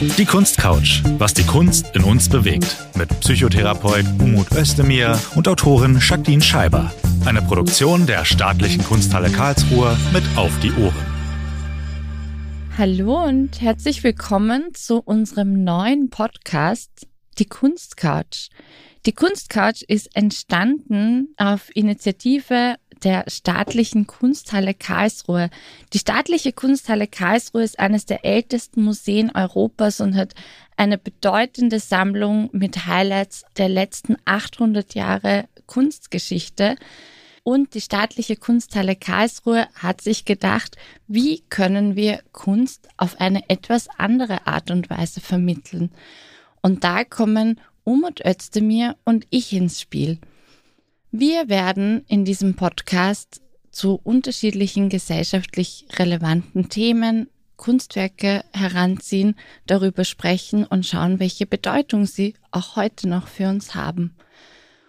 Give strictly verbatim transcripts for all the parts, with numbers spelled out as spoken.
Die Kunstcouch, was die Kunst in uns bewegt. Mit Psychotherapeut Umut Özdemir und Autorin Jacqueline Scheiber. Eine Produktion der Staatlichen Kunsthalle Karlsruhe mit Auf die Ohren. Hallo und herzlich willkommen zu unserem neuen Podcast, Die Kunstcouch. Die Kunstcouch ist entstanden auf Initiative der Staatlichen Kunsthalle Karlsruhe. Die Staatliche Kunsthalle Karlsruhe ist eines der ältesten Museen Europas und hat eine bedeutende Sammlung mit Highlights der letzten achthundert Jahre Kunstgeschichte. Und die Staatliche Kunsthalle Karlsruhe hat sich gedacht, wie können wir Kunst auf eine etwas andere Art und Weise vermitteln? Und da kommen Umut Özdemir und ich ins Spiel. Wir werden in diesem Podcast zu unterschiedlichen gesellschaftlich relevanten Themen Kunstwerke heranziehen, darüber sprechen und schauen, welche Bedeutung sie auch heute noch für uns haben.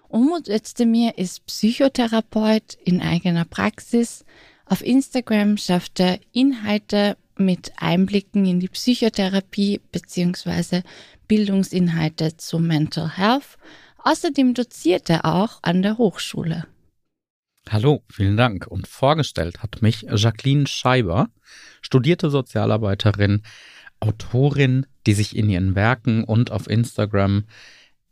Umut Özdemir ist Psychotherapeut in eigener Praxis. Auf Instagram schafft er Inhalte mit Einblicken in die Psychotherapie bzw. Bildungsinhalte zu Mental Health. Außerdem doziert er auch an der Hochschule. Hallo, vielen Dank. Und vorgestellt hat mich Jacqueline Scheiber, studierte Sozialarbeiterin, Autorin, die sich in ihren Werken und auf Instagram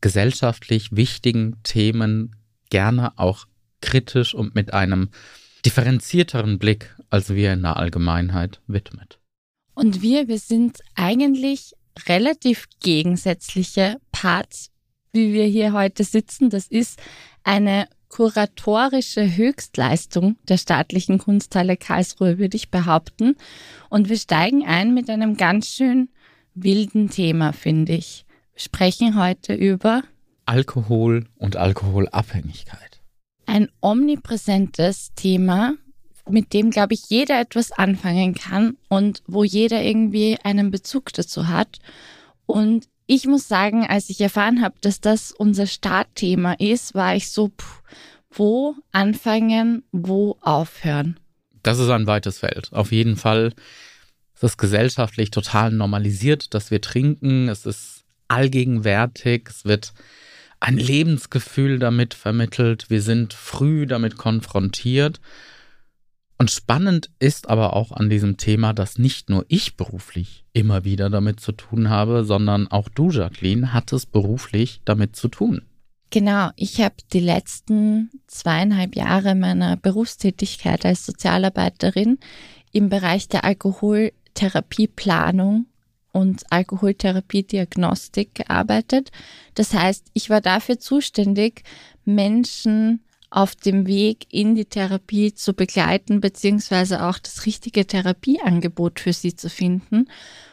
gesellschaftlich wichtigen Themen gerne auch kritisch und mit einem differenzierteren Blick, als wir in der Allgemeinheit widmet. Und wir, wir sind eigentlich relativ gegensätzliche Parts, wie wir hier heute sitzen. Das ist eine kuratorische Höchstleistung der Staatlichen Kunsthalle Karlsruhe, würde ich behaupten. Und wir steigen ein mit einem ganz schön wilden Thema, finde ich. Wir sprechen heute über Alkohol und Alkoholabhängigkeit. Ein omnipräsentes Thema, mit dem, glaube ich, jeder etwas anfangen kann und wo jeder irgendwie einen Bezug dazu hat. Und ich muss sagen, als ich erfahren habe, dass das unser Startthema ist, war ich so, pff, wo anfangen, wo aufhören? Das ist ein weites Feld. Auf jeden Fall ist es gesellschaftlich total normalisiert, dass wir trinken. Es ist allgegenwärtig. Es wird ein Lebensgefühl damit vermittelt. Wir sind früh damit konfrontiert. Und spannend ist aber auch an diesem Thema, dass nicht nur ich beruflich immer wieder damit zu tun habe, sondern auch du, Jacqueline, hattest beruflich damit zu tun. Genau, ich habe die letzten zweieinhalb Jahre meiner Berufstätigkeit als Sozialarbeiterin im Bereich der Alkoholtherapieplanung und Alkoholtherapiediagnostik gearbeitet. Das heißt, ich war dafür zuständig, Menschen auf dem Weg in die Therapie zu begleiten, beziehungsweise auch das richtige Therapieangebot für sie zu finden.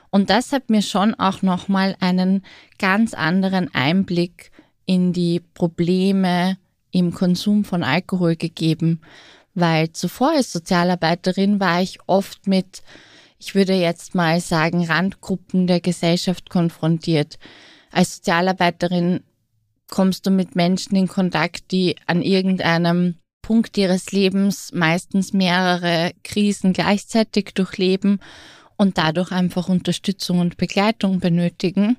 Und das hat mir schon auch nochmal einen ganz anderen Einblick in die Probleme im Konsum von Alkohol gegeben. Weil zuvor als Sozialarbeiterin war ich oft mit, ich würde jetzt mal sagen, Randgruppen der Gesellschaft konfrontiert. Als Sozialarbeiterin kommst du mit Menschen in Kontakt, die an irgendeinem Punkt ihres Lebens meistens mehrere Krisen gleichzeitig durchleben und dadurch einfach Unterstützung und Begleitung benötigen.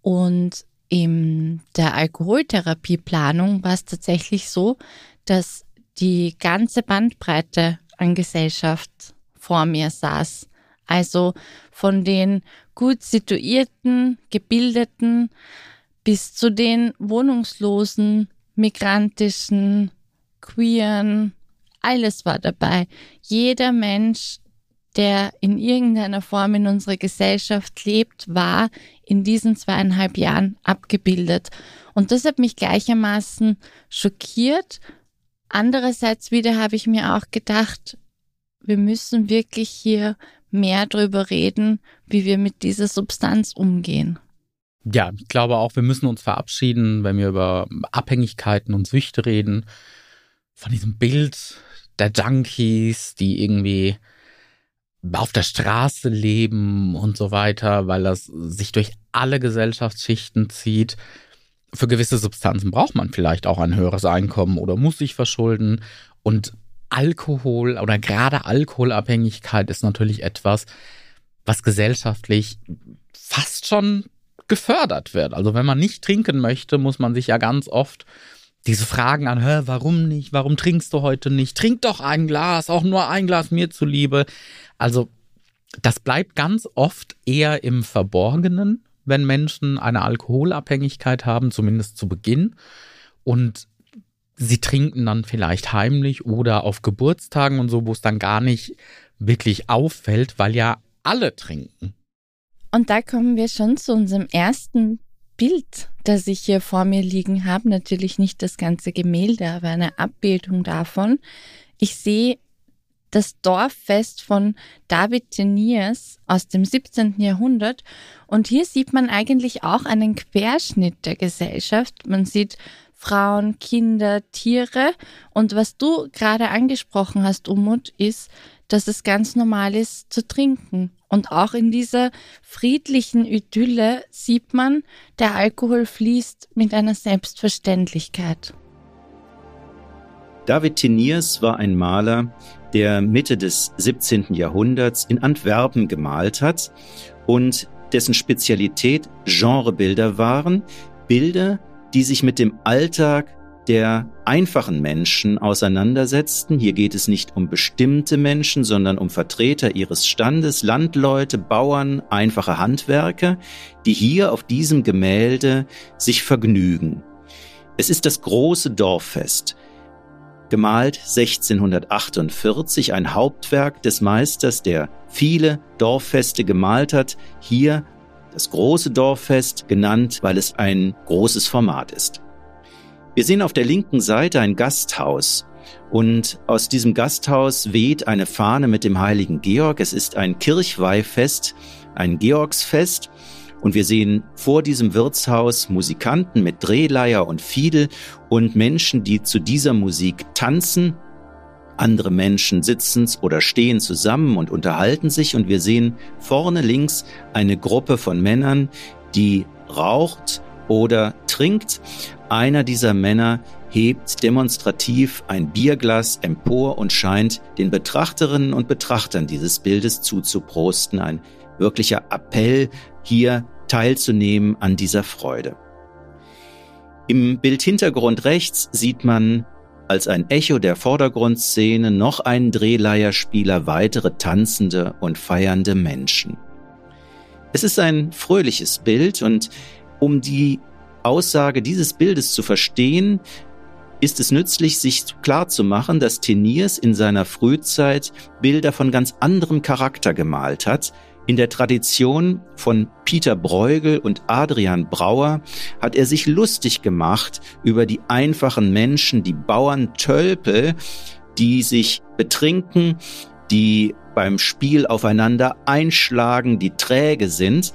Und in der Alkoholtherapieplanung war es tatsächlich so, dass die ganze Bandbreite an Gesellschaft vor mir saß. Also von den gut situierten, gebildeten, bis zu den wohnungslosen, migrantischen, queeren, alles war dabei. Jeder Mensch, der in irgendeiner Form in unserer Gesellschaft lebt, war in diesen zweieinhalb Jahren abgebildet. Und das hat mich gleichermaßen schockiert. Andererseits wieder habe ich mir auch gedacht, wir müssen wirklich hier mehr drüber reden, wie wir mit dieser Substanz umgehen. Ja, ich glaube auch, wir müssen uns verabschieden, wenn wir über Abhängigkeiten und Süchte reden, von diesem Bild der Junkies, die irgendwie auf der Straße leben und so weiter, weil das sich durch alle Gesellschaftsschichten zieht. Für gewisse Substanzen braucht man vielleicht auch ein höheres Einkommen oder muss sich verschulden. Und Alkohol oder gerade Alkoholabhängigkeit ist natürlich etwas, was gesellschaftlich fast schon gefördert wird. Also wenn man nicht trinken möchte, muss man sich ja ganz oft diese Fragen an, hör, warum nicht, warum trinkst du heute nicht, trink doch ein Glas, auch nur ein Glas mir zuliebe. Also das bleibt ganz oft eher im Verborgenen, wenn Menschen eine Alkoholabhängigkeit haben, zumindest zu Beginn. Und sie trinken dann vielleicht heimlich oder auf Geburtstagen und so, wo es dann gar nicht wirklich auffällt, weil ja alle trinken. Und da kommen wir schon zu unserem ersten Bild, das ich hier vor mir liegen habe. Natürlich nicht das ganze Gemälde, aber eine Abbildung davon. Ich sehe das Dorffest von David Teniers aus dem siebzehnten Jahrhundert. Und hier sieht man eigentlich auch einen Querschnitt der Gesellschaft. Man sieht Frauen, Kinder, Tiere. Und was du gerade angesprochen hast, Umut, ist, dass es ganz normal ist zu trinken. Und auch in dieser friedlichen Idylle sieht man, der Alkohol fließt mit einer Selbstverständlichkeit. David Teniers war ein Maler, der Mitte des siebzehnten Jahrhunderts in Antwerpen gemalt hat und dessen Spezialität Genrebilder waren, Bilder, die sich mit dem Alltag der einfachen Menschen auseinandersetzten. Hier geht es nicht um bestimmte Menschen, sondern um Vertreter ihres Standes, Landleute, Bauern, einfache Handwerker, die hier auf diesem Gemälde sich vergnügen. Es ist das große Dorffest, gemalt sechzehnhundertachtundvierzig, ein Hauptwerk des Meisters, der viele Dorffeste gemalt hat, hier das große Dorffest genannt, weil es ein großes Format ist. Wir sehen auf der linken Seite ein Gasthaus und aus diesem Gasthaus weht eine Fahne mit dem heiligen Georg. Es ist ein Kirchweihfest, ein Georgsfest und wir sehen vor diesem Wirtshaus Musikanten mit Drehleier und Fiedel und Menschen, die zu dieser Musik tanzen. Andere Menschen sitzen oder stehen zusammen und unterhalten sich und wir sehen vorne links eine Gruppe von Männern, die raucht oder trinkt. Einer dieser Männer hebt demonstrativ ein Bierglas empor und scheint den Betrachterinnen und Betrachtern dieses Bildes zuzuprosten. Ein wirklicher Appell, hier teilzunehmen an dieser Freude. Im Bildhintergrund rechts sieht man als ein Echo der Vordergrundszene noch einen Drehleierspieler, weitere tanzende und feiernde Menschen. Es ist ein fröhliches Bild und um die Aussage dieses Bildes zu verstehen, ist es nützlich, sich klarzumachen, dass Teniers in seiner Frühzeit Bilder von ganz anderem Charakter gemalt hat. In der Tradition von Peter Bruegel und Adrian Brauer hat er sich lustig gemacht über die einfachen Menschen, die Bauerntölpel, die sich betrinken, die beim Spiel aufeinander einschlagen, die träge sind.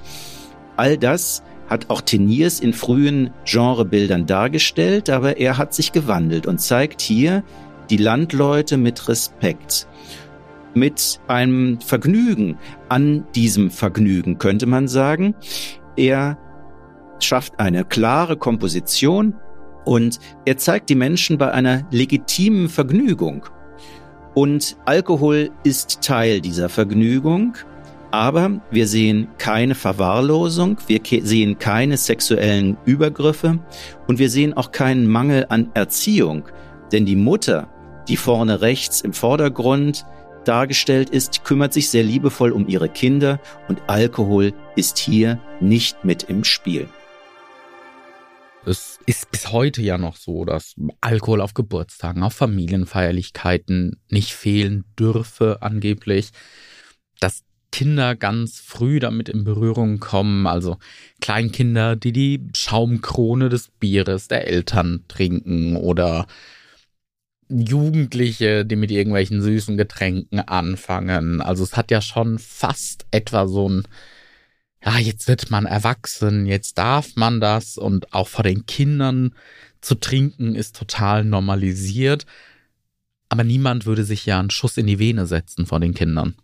All das hat auch Teniers in frühen Genrebildern dargestellt, aber er hat sich gewandelt und zeigt hier die Landleute mit Respekt. Mit einem Vergnügen, an diesem Vergnügen könnte man sagen. Er schafft eine klare Komposition und er zeigt die Menschen bei einer legitimen Vergnügung. Und Alkohol ist Teil dieser Vergnügung, aber wir sehen keine Verwahrlosung, wir sehen keine sexuellen Übergriffe und wir sehen auch keinen Mangel an Erziehung. Denn die Mutter, die vorne rechts im Vordergrund dargestellt ist, kümmert sich sehr liebevoll um ihre Kinder und Alkohol ist hier nicht mit im Spiel. Es ist bis heute ja noch so, dass Alkohol auf Geburtstagen, auf Familienfeierlichkeiten nicht fehlen dürfe angeblich, dass Kinder ganz früh damit in Berührung kommen, also Kleinkinder, die die Schaumkrone des Bieres der Eltern trinken oder Jugendliche, die mit irgendwelchen süßen Getränken anfangen. Also es hat ja schon fast etwa so ein, ja, jetzt wird man erwachsen, jetzt darf man das und auch vor den Kindern zu trinken ist total normalisiert. Aber niemand würde sich ja einen Schuss in die Vene setzen vor den Kindern.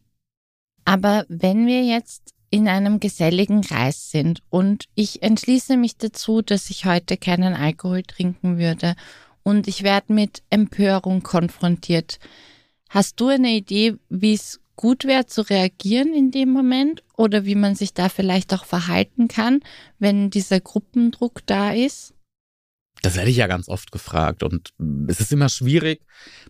Aber wenn wir jetzt in einem geselligen Kreis sind und ich entschließe mich dazu, dass ich heute keinen Alkohol trinken würde und ich werde mit Empörung konfrontiert. Hast du eine Idee, wie es gut wäre zu reagieren in dem Moment oder wie man sich da vielleicht auch verhalten kann, wenn dieser Gruppendruck da ist? Das werde ich ja ganz oft gefragt und es ist immer schwierig,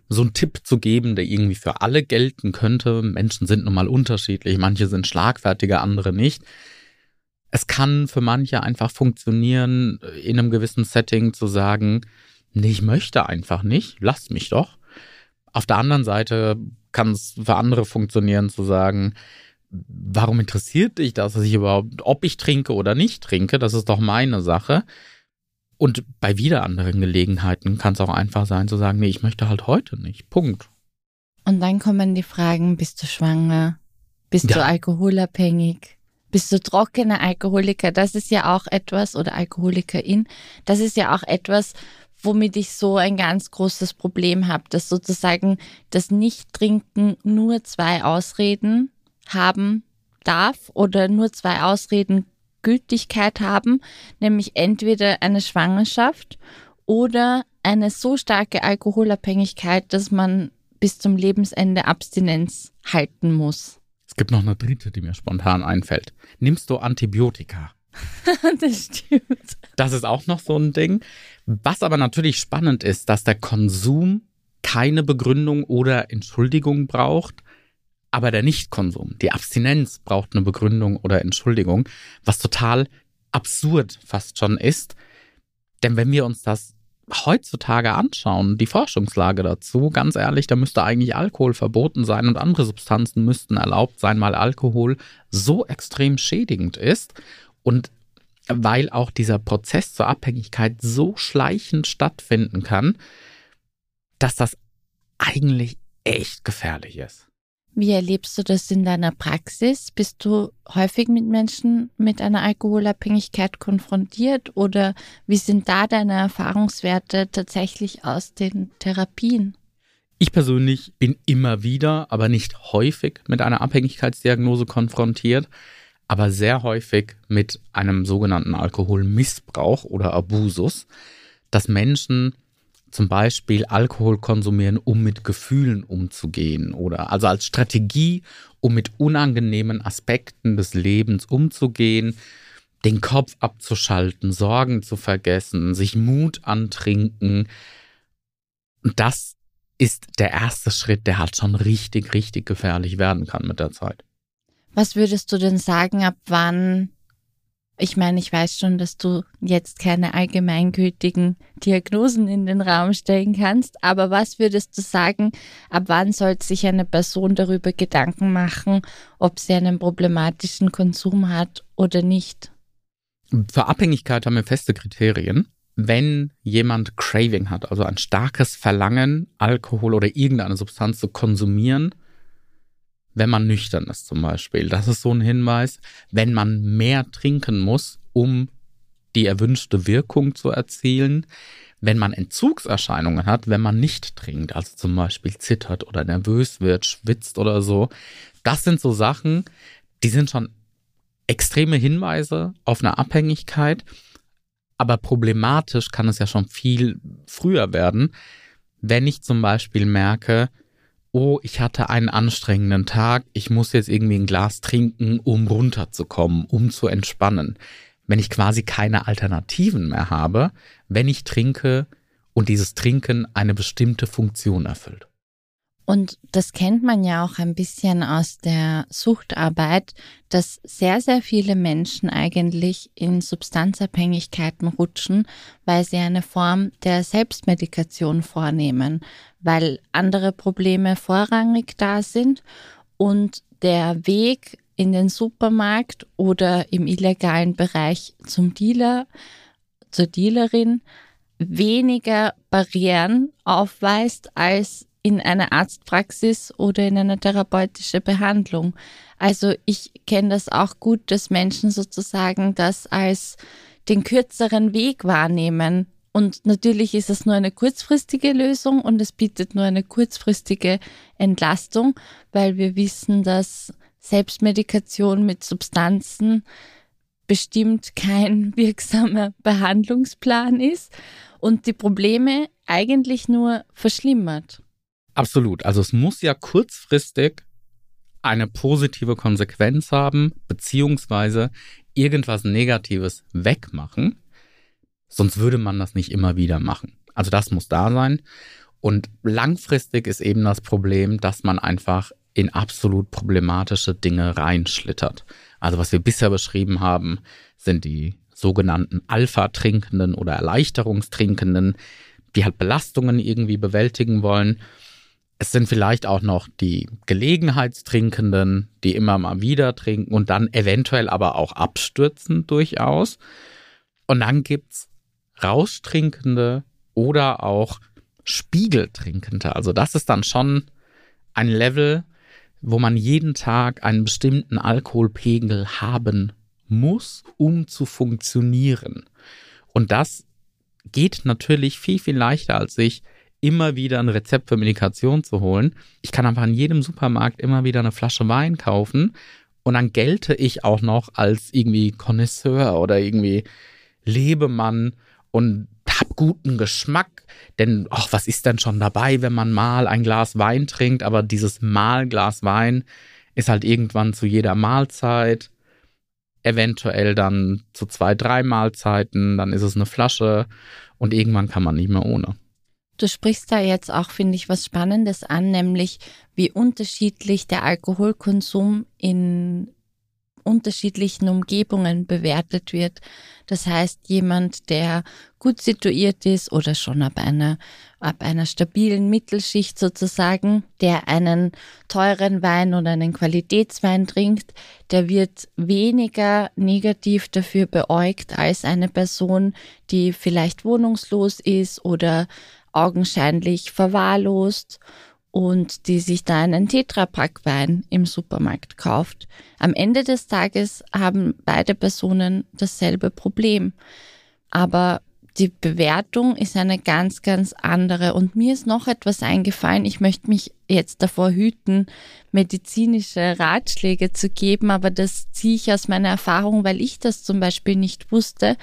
so einen Tipp zu geben, der irgendwie für alle gelten könnte. Menschen sind nun mal unterschiedlich, manche sind schlagfertiger, andere nicht. Es kann für manche einfach funktionieren, in einem gewissen Setting zu sagen, nee, ich möchte einfach nicht, lasst mich doch. Auf der anderen Seite kann es für andere funktionieren, zu sagen, warum interessiert dich das, dass ich überhaupt, ob ich trinke oder nicht trinke, das ist doch meine Sache. Und bei wieder anderen Gelegenheiten kann es auch einfach sein zu sagen, nee, ich möchte halt heute nicht, Punkt. Und dann kommen die Fragen, bist du schwanger, bist ja. du alkoholabhängig, bist du trockener Alkoholiker? Das ist ja auch etwas, oder Alkoholikerin, das ist ja auch etwas, womit ich so ein ganz großes Problem habe, dass sozusagen das Nicht-Trinken nur zwei Ausreden haben darf oder nur zwei Ausreden Gültigkeit haben, nämlich entweder eine Schwangerschaft oder eine so starke Alkoholabhängigkeit, dass man bis zum Lebensende Abstinenz halten muss. Es gibt noch eine dritte, die mir spontan einfällt. Nimmst du Antibiotika? Das stimmt. Das ist auch noch so ein Ding. Was aber natürlich spannend ist, dass der Konsum keine Begründung oder Entschuldigung braucht, aber der Nichtkonsum, die Abstinenz braucht eine Begründung oder Entschuldigung, was total absurd fast schon ist. Denn wenn wir uns das heutzutage anschauen, die Forschungslage dazu, ganz ehrlich, da müsste eigentlich Alkohol verboten sein und andere Substanzen müssten erlaubt sein, weil Alkohol so extrem schädigend ist und weil auch dieser Prozess zur Abhängigkeit so schleichend stattfinden kann, dass das eigentlich echt gefährlich ist. Wie erlebst du das in deiner Praxis? Bist du häufig mit Menschen mit einer Alkoholabhängigkeit konfrontiert oder wie sind da deine Erfahrungswerte tatsächlich aus den Therapien? Ich persönlich bin immer wieder, aber nicht häufig mit einer Abhängigkeitsdiagnose konfrontiert, aber sehr häufig mit einem sogenannten Alkoholmissbrauch oder Abusus, dass Menschen zum Beispiel Alkohol konsumieren, um mit Gefühlen umzugehen oder also als Strategie, um mit unangenehmen Aspekten des Lebens umzugehen, den Kopf abzuschalten, Sorgen zu vergessen, sich Mut antrinken. Und das ist der erste Schritt, der halt schon richtig, richtig gefährlich werden kann mit der Zeit. Was würdest du denn sagen, ab wann? Ich meine, ich weiß schon, dass du jetzt keine allgemeingültigen Diagnosen in den Raum stellen kannst, aber was würdest du sagen, ab wann sollte sich eine Person darüber Gedanken machen, ob sie einen problematischen Konsum hat oder nicht? Für Abhängigkeit haben wir feste Kriterien. Wenn jemand Craving hat, also ein starkes Verlangen, Alkohol oder irgendeine Substanz zu konsumieren, wenn man nüchtern ist zum Beispiel. Das ist so ein Hinweis. Wenn man mehr trinken muss, um die erwünschte Wirkung zu erzielen. Wenn man Entzugserscheinungen hat, wenn man nicht trinkt, also zum Beispiel zittert oder nervös wird, schwitzt oder so. Das sind so Sachen, die sind schon extreme Hinweise auf eine Abhängigkeit. Aber problematisch kann es ja schon viel früher werden, wenn ich zum Beispiel merke, oh, ich hatte einen anstrengenden Tag, ich muss jetzt irgendwie ein Glas trinken, um runterzukommen, um zu entspannen. Wenn ich quasi keine Alternativen mehr habe, wenn ich trinke und dieses Trinken eine bestimmte Funktion erfüllt. Und das kennt man ja auch ein bisschen aus der Suchtarbeit, dass sehr, sehr viele Menschen eigentlich in Substanzabhängigkeiten rutschen, weil sie eine Form der Selbstmedikation vornehmen, weil andere Probleme vorrangig da sind und der Weg in den Supermarkt oder im illegalen Bereich zum Dealer, zur Dealerin weniger Barrieren aufweist als in einer Arztpraxis oder in einer therapeutischen Behandlung. Also ich kenne das auch gut, dass Menschen sozusagen das als den kürzeren Weg wahrnehmen. Und natürlich ist es nur eine kurzfristige Lösung und es bietet nur eine kurzfristige Entlastung, weil wir wissen, dass Selbstmedikation mit Substanzen bestimmt kein wirksamer Behandlungsplan ist und die Probleme eigentlich nur verschlimmert. Absolut. Also es muss ja kurzfristig eine positive Konsequenz haben, beziehungsweise irgendwas Negatives wegmachen. Sonst würde man das nicht immer wieder machen. Also das muss da sein. Und langfristig ist eben das Problem, dass man einfach in absolut problematische Dinge reinschlittert. Also was wir bisher beschrieben haben, sind die sogenannten Alpha-Trinkenden oder Erleichterungstrinkenden, die halt Belastungen irgendwie bewältigen wollen. Es sind vielleicht auch noch die Gelegenheitstrinkenden, die immer mal wieder trinken und dann eventuell aber auch abstürzen durchaus. Und dann gibt es Rauschtrinkende oder auch Spiegeltrinkende. Also das ist dann schon ein Level, wo man jeden Tag einen bestimmten Alkoholpegel haben muss, um zu funktionieren. Und das geht natürlich viel, viel leichter, als sich immer wieder ein Rezept für Medikation zu holen. Ich kann einfach in jedem Supermarkt immer wieder eine Flasche Wein kaufen und dann gelte ich auch noch als irgendwie Connoisseur oder irgendwie Lebemann und hab guten Geschmack, denn ach, was ist denn schon dabei, wenn man mal ein Glas Wein trinkt, aber dieses Mal Glas Wein ist halt irgendwann zu jeder Mahlzeit, eventuell dann zu zwei, drei Mahlzeiten, dann ist es eine Flasche und irgendwann kann man nicht mehr ohne. Du sprichst da jetzt auch, finde ich, was Spannendes an, nämlich wie unterschiedlich der Alkoholkonsum in unterschiedlichen Umgebungen bewertet wird. Das heißt, jemand, der gut situiert ist oder schon ab einer, ab einer stabilen Mittelschicht sozusagen, der einen teuren Wein oder einen Qualitätswein trinkt, der wird weniger negativ dafür beäugt als eine Person, die vielleicht wohnungslos ist oder augenscheinlich verwahrlost und die sich da einen Tetrapack Wein im Supermarkt kauft. Am Ende des Tages haben beide Personen dasselbe Problem. Aber die Bewertung ist eine ganz, ganz andere. Und mir ist noch etwas eingefallen. Ich möchte mich jetzt davor hüten, medizinische Ratschläge zu geben, aber das ziehe ich aus meiner Erfahrung, weil ich das zum Beispiel nicht wusste.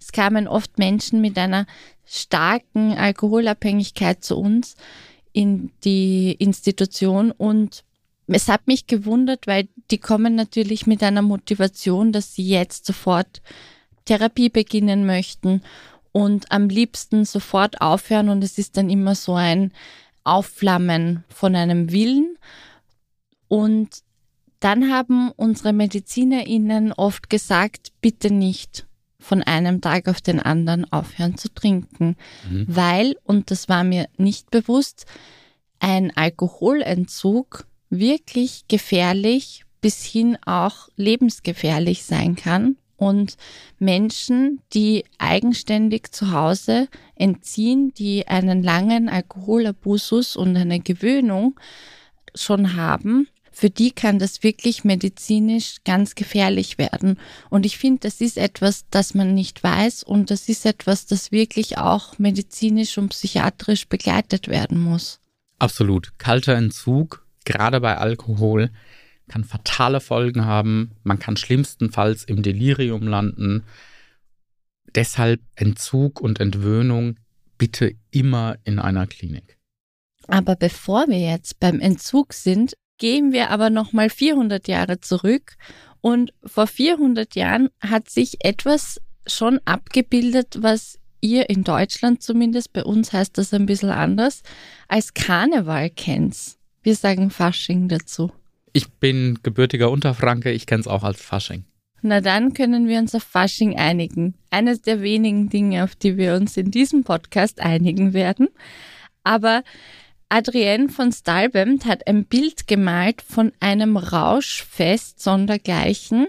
Es kamen oft Menschen mit einer starken Alkoholabhängigkeit zu uns in die Institution und es hat mich gewundert, weil die kommen natürlich mit einer Motivation, dass sie jetzt sofort Therapie beginnen möchten und am liebsten sofort aufhören und es ist dann immer so ein Aufflammen von einem Willen und dann haben unsere MedizinerInnen oft gesagt, bitte nicht von einem Tag auf den anderen aufhören zu trinken, mhm. weil, und das war mir nicht bewusst, ein Alkoholentzug wirklich gefährlich bis hin auch lebensgefährlich sein kann und Menschen, die eigenständig zu Hause entziehen, die einen langen Alkoholabusus und eine Gewöhnung schon haben, für die kann das wirklich medizinisch ganz gefährlich werden. Und ich finde, das ist etwas, das man nicht weiß und das ist etwas, das wirklich auch medizinisch und psychiatrisch begleitet werden muss. Absolut. Kalter Entzug, gerade bei Alkohol, kann fatale Folgen haben. Man kann schlimmstenfalls im Delirium landen. Deshalb Entzug und Entwöhnung bitte immer in einer Klinik. Aber bevor wir jetzt beim Entzug sind, gehen wir aber nochmal vierhundert Jahre zurück und vor vierhundert Jahren hat sich etwas schon abgebildet, was ihr in Deutschland zumindest, bei uns heißt das ein bisschen anders, als Karneval kennt. Wir sagen Fasching dazu. Ich bin gebürtiger Unterfranke, ich kenne es auch als Fasching. Na dann können wir uns auf Fasching einigen. Eines der wenigen Dinge, auf die wir uns in diesem Podcast einigen werden. Aber Adriaen van Stalbemt hat ein Bild gemalt von einem Rauschfest sondergleichen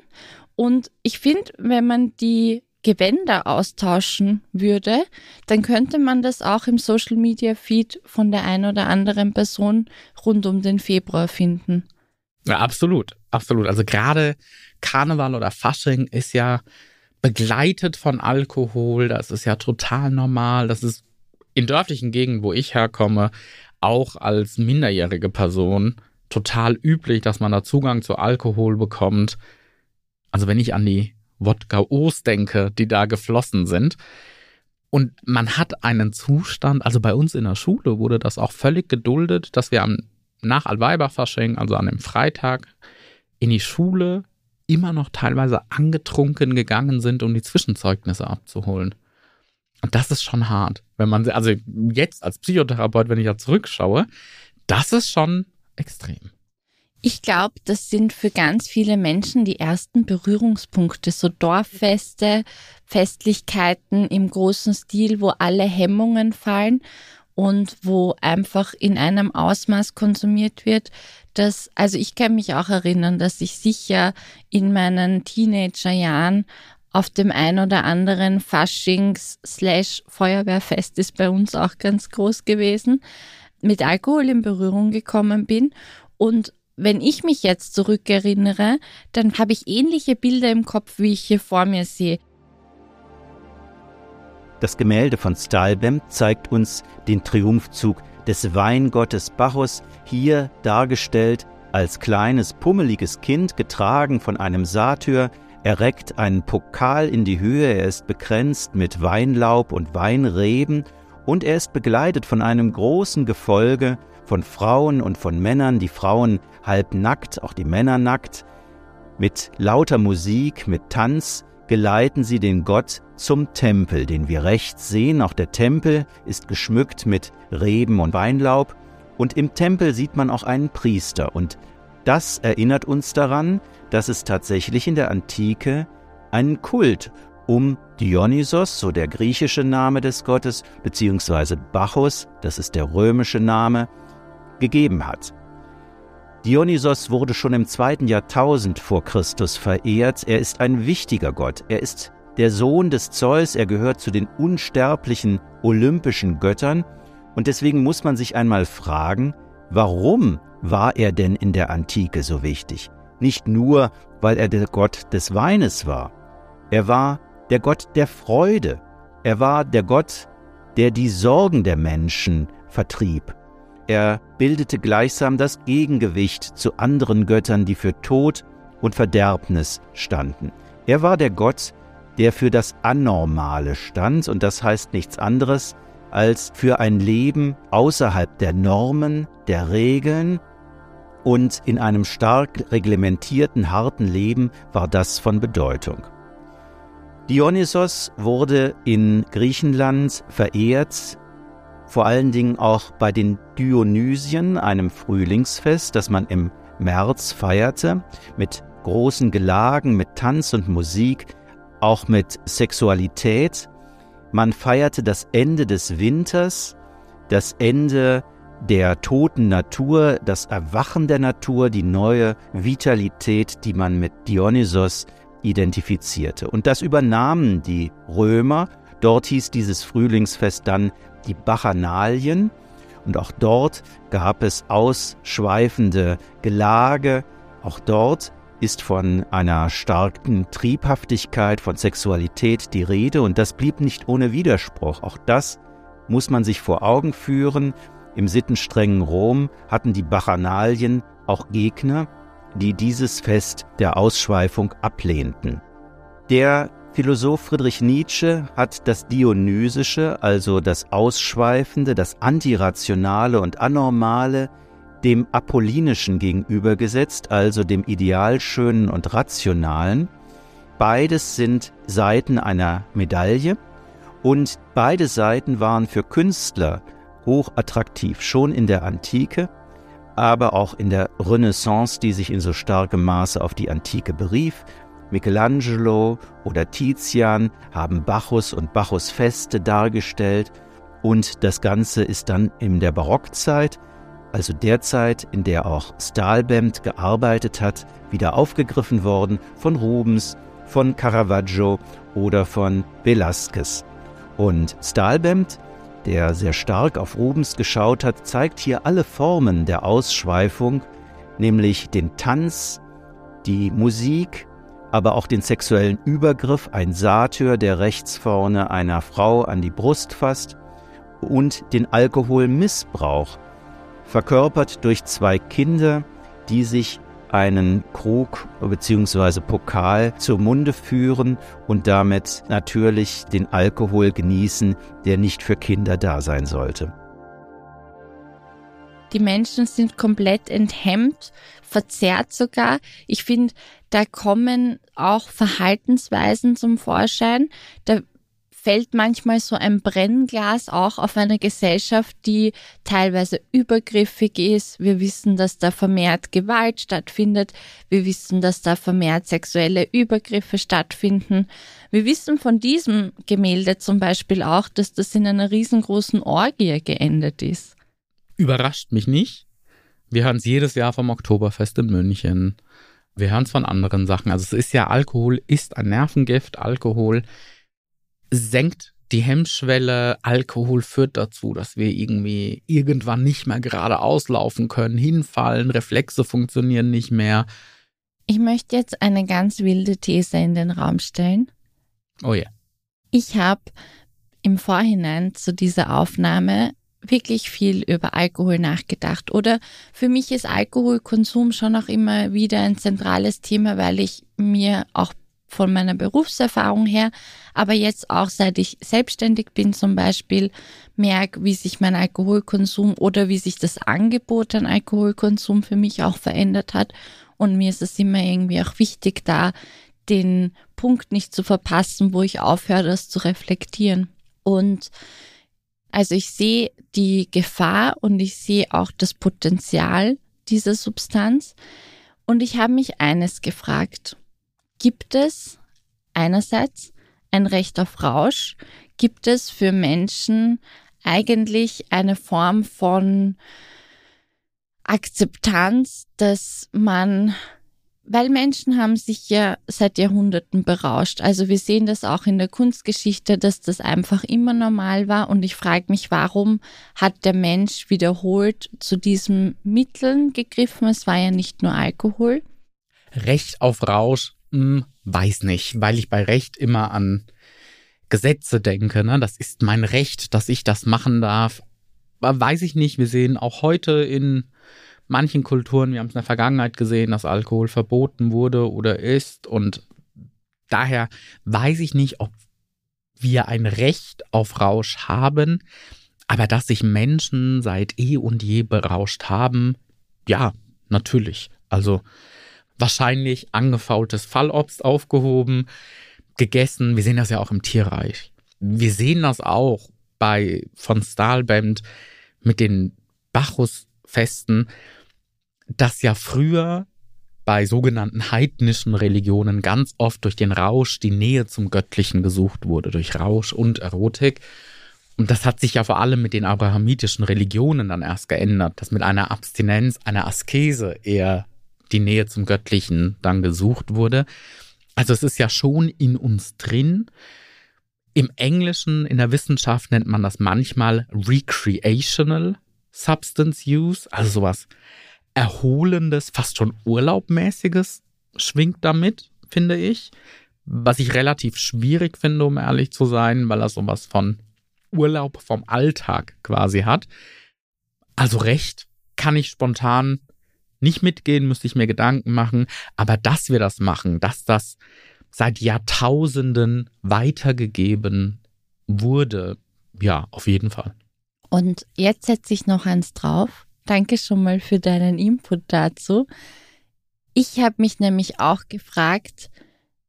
und ich finde, wenn man die Gewänder austauschen würde, dann könnte man das auch im Social Media Feed von der einen oder anderen Person rund um den Februar finden. Ja, absolut, absolut. Also gerade Karneval oder Fasching ist ja begleitet von Alkohol, das ist ja total normal, das ist in dörflichen Gegenden, wo ich herkomme, auch als minderjährige Person total üblich, dass man da Zugang zu Alkohol bekommt. Also wenn ich an die Wodka-O's denke, die da geflossen sind. Und man hat einen Zustand, also bei uns in der Schule wurde das auch völlig geduldet, dass wir am nach Altweiberfasching, also an dem Freitag, in die Schule immer noch teilweise angetrunken gegangen sind, um die Zwischenzeugnisse abzuholen. Und das ist schon hart. Wenn man, also jetzt als Psychotherapeut, wenn ich da zurückschaue, das ist schon extrem. Ich glaube, das sind für ganz viele Menschen die ersten Berührungspunkte, so Dorffeste, Festlichkeiten im großen Stil, wo alle Hemmungen fallen und wo einfach in einem Ausmaß konsumiert wird, dass, also ich kann mich auch erinnern, dass ich sicher in meinen Teenagerjahren auf dem ein oder anderen Faschings-Feuerwehrfest, ist bei uns auch ganz groß gewesen, mit Alkohol in Berührung gekommen bin. Und wenn ich mich jetzt zurückerinnere, dann habe ich ähnliche Bilder im Kopf, wie ich hier vor mir sehe. Das Gemälde von Stalbemt zeigt uns den Triumphzug des Weingottes Bacchus, hier dargestellt als kleines, pummeliges Kind, getragen von einem Satyr. Er reckt einen Pokal in die Höhe, er ist bekränzt mit Weinlaub und Weinreben und er ist begleitet von einem großen Gefolge von Frauen und von Männern, die Frauen halb nackt, auch die Männer nackt. Mit lauter Musik, mit Tanz geleiten sie den Gott zum Tempel, den wir rechts sehen. Auch der Tempel ist geschmückt mit Reben und Weinlaub. Und im Tempel sieht man auch einen Priester. Und das erinnert uns daran, dass es tatsächlich in der Antike einen Kult um Dionysos, so der griechische Name des Gottes, beziehungsweise Bacchus, das ist der römische Name, gegeben hat. Dionysos wurde schon im zweiten Jahrtausend vor Christus verehrt. Er ist ein wichtiger Gott. Er ist der Sohn des Zeus. Er gehört zu den unsterblichen olympischen Göttern. Und deswegen muss man sich einmal fragen, warum war er denn in der Antike so wichtig? Nicht nur, weil er der Gott des Weines war. Er war der Gott der Freude. Er war der Gott, der die Sorgen der Menschen vertrieb. Er bildete gleichsam das Gegengewicht zu anderen Göttern, die für Tod und Verderbnis standen. Er war der Gott, der für das Anormale stand, und das heißt nichts anderes als für ein Leben außerhalb der Normen, der Regeln, und in einem stark reglementierten, harten Leben war das von Bedeutung. Dionysos wurde in Griechenland verehrt, vor allen Dingen auch bei den Dionysien, einem Frühlingsfest, das man im März feierte, mit großen Gelagen, mit Tanz und Musik, auch mit Sexualität. Man feierte das Ende des Winters, das Ende der toten Natur, das Erwachen der Natur, die neue Vitalität, die man mit Dionysos identifizierte. Und das übernahmen die Römer. Dort hieß dieses Frühlingsfest dann die Bacchanalien, und auch dort gab es ausschweifende Gelage. Auch dort ist von einer starken Triebhaftigkeit, von Sexualität die Rede, und das blieb nicht ohne Widerspruch. Auch das muss man sich vor Augen führen. Im sittenstrengen Rom hatten die Bacchanalien auch Gegner, die dieses Fest der Ausschweifung ablehnten. Der Philosoph Friedrich Nietzsche hat das Dionysische, also das Ausschweifende, das Antirationale und Anormale, dem Apollinischen gegenübergesetzt, also dem Idealschönen und Rationalen. Beides sind Seiten einer Medaille, und beide Seiten waren für Künstler hoch attraktiv, schon in der Antike, aber auch in der Renaissance, die sich in so starkem Maße auf die Antike berief. Michelangelo oder Tizian haben Bacchus und Bacchusfeste dargestellt, und das Ganze ist dann in der Barockzeit, also der Zeit, in der auch Stalbemt gearbeitet hat, wieder aufgegriffen worden von Rubens, von Caravaggio oder von Velasquez. Und Stalbemt, der sehr stark auf Rubens geschaut hat, zeigt hier alle Formen der Ausschweifung, nämlich den Tanz, die Musik, aber auch den sexuellen Übergriff, ein Satyr, der rechts vorne einer Frau an die Brust fasst, und den Alkoholmissbrauch, verkörpert durch zwei Kinder, die sich einen Krug bzw. Pokal zum Munde führen und damit natürlich den Alkohol genießen, der nicht für Kinder da sein sollte. Die Menschen sind komplett enthemmt, verzerrt sogar. Ich finde, da kommen auch Verhaltensweisen zum Vorschein. Da fällt manchmal so ein Brennglas auch auf eine Gesellschaft, die teilweise übergriffig ist. Wir wissen, dass da vermehrt Gewalt stattfindet. Wir wissen, dass da vermehrt sexuelle Übergriffe stattfinden. Wir wissen von diesem Gemälde zum Beispiel auch, dass das in einer riesengroßen Orgie geendet ist. Überrascht mich nicht. Wir hören es jedes Jahr vom Oktoberfest in München. Wir hören es von anderen Sachen. Also es ist ja, Alkohol ist ein Nervengift, Alkohol senkt die Hemmschwelle, Alkohol führt dazu, dass wir irgendwie irgendwann nicht mehr geradeaus laufen können, hinfallen, Reflexe funktionieren nicht mehr. Ich möchte jetzt eine ganz wilde These in den Raum stellen. Oh ja. Yeah. Ich habe im Vorhinein zu dieser Aufnahme wirklich viel über Alkohol nachgedacht. Oder für mich ist Alkoholkonsum schon auch immer wieder ein zentrales Thema, weil ich mir auch von meiner Berufserfahrung her, aber jetzt auch seit ich selbstständig bin zum Beispiel, merke, wie sich mein Alkoholkonsum oder wie sich das Angebot an Alkoholkonsum für mich auch verändert hat. Und mir ist es immer irgendwie auch wichtig, da den Punkt nicht zu verpassen, wo ich aufhöre, das zu reflektieren. Und also ich sehe die Gefahr und ich sehe auch das Potenzial dieser Substanz. Und ich habe mich eines gefragt. Gibt es einerseits ein Recht auf Rausch? Gibt es für Menschen eigentlich eine Form von Akzeptanz, dass man, weil Menschen haben sich ja seit Jahrhunderten berauscht. Also wir sehen das auch in der Kunstgeschichte, dass das einfach immer normal war. Und ich frage mich, warum hat der Mensch wiederholt zu diesen Mitteln gegriffen? Es war ja nicht nur Alkohol. Recht auf Rausch. Weiß nicht, weil ich bei Recht immer an Gesetze denke, ne? Das ist mein Recht, dass ich das machen darf. Aber weiß ich nicht, wir sehen auch heute in manchen Kulturen, wir haben es in der Vergangenheit gesehen, dass Alkohol verboten wurde oder ist, und daher weiß ich nicht, ob wir ein Recht auf Rausch haben, aber dass sich Menschen seit eh und je berauscht haben, ja, natürlich. Also wahrscheinlich angefaultes Fallobst aufgehoben, gegessen. Wir sehen das ja auch im Tierreich. Wir sehen das auch bei von Stalbemt mit den Bacchusfesten, dass ja früher bei sogenannten heidnischen Religionen ganz oft durch den Rausch die Nähe zum Göttlichen gesucht wurde, durch Rausch und Erotik. Und das hat sich ja vor allem mit den abrahamitischen Religionen dann erst geändert, dass mit einer Abstinenz, einer Askese eher die Nähe zum Göttlichen dann gesucht wurde. Also es ist ja schon in uns drin. Im Englischen, in der Wissenschaft nennt man das manchmal recreational substance use, also sowas Erholendes, fast schon Urlaubmäßiges schwingt damit, finde ich. Was ich relativ schwierig finde, um ehrlich zu sein, weil das sowas von Urlaub vom Alltag quasi hat. Also recht kann ich spontan nicht mitgehen, müsste ich mir Gedanken machen, aber dass wir das machen, dass das seit Jahrtausenden weitergegeben wurde, ja, auf jeden Fall. Und jetzt setze ich noch eins drauf. Danke schon mal für deinen Input dazu. Ich habe mich nämlich auch gefragt,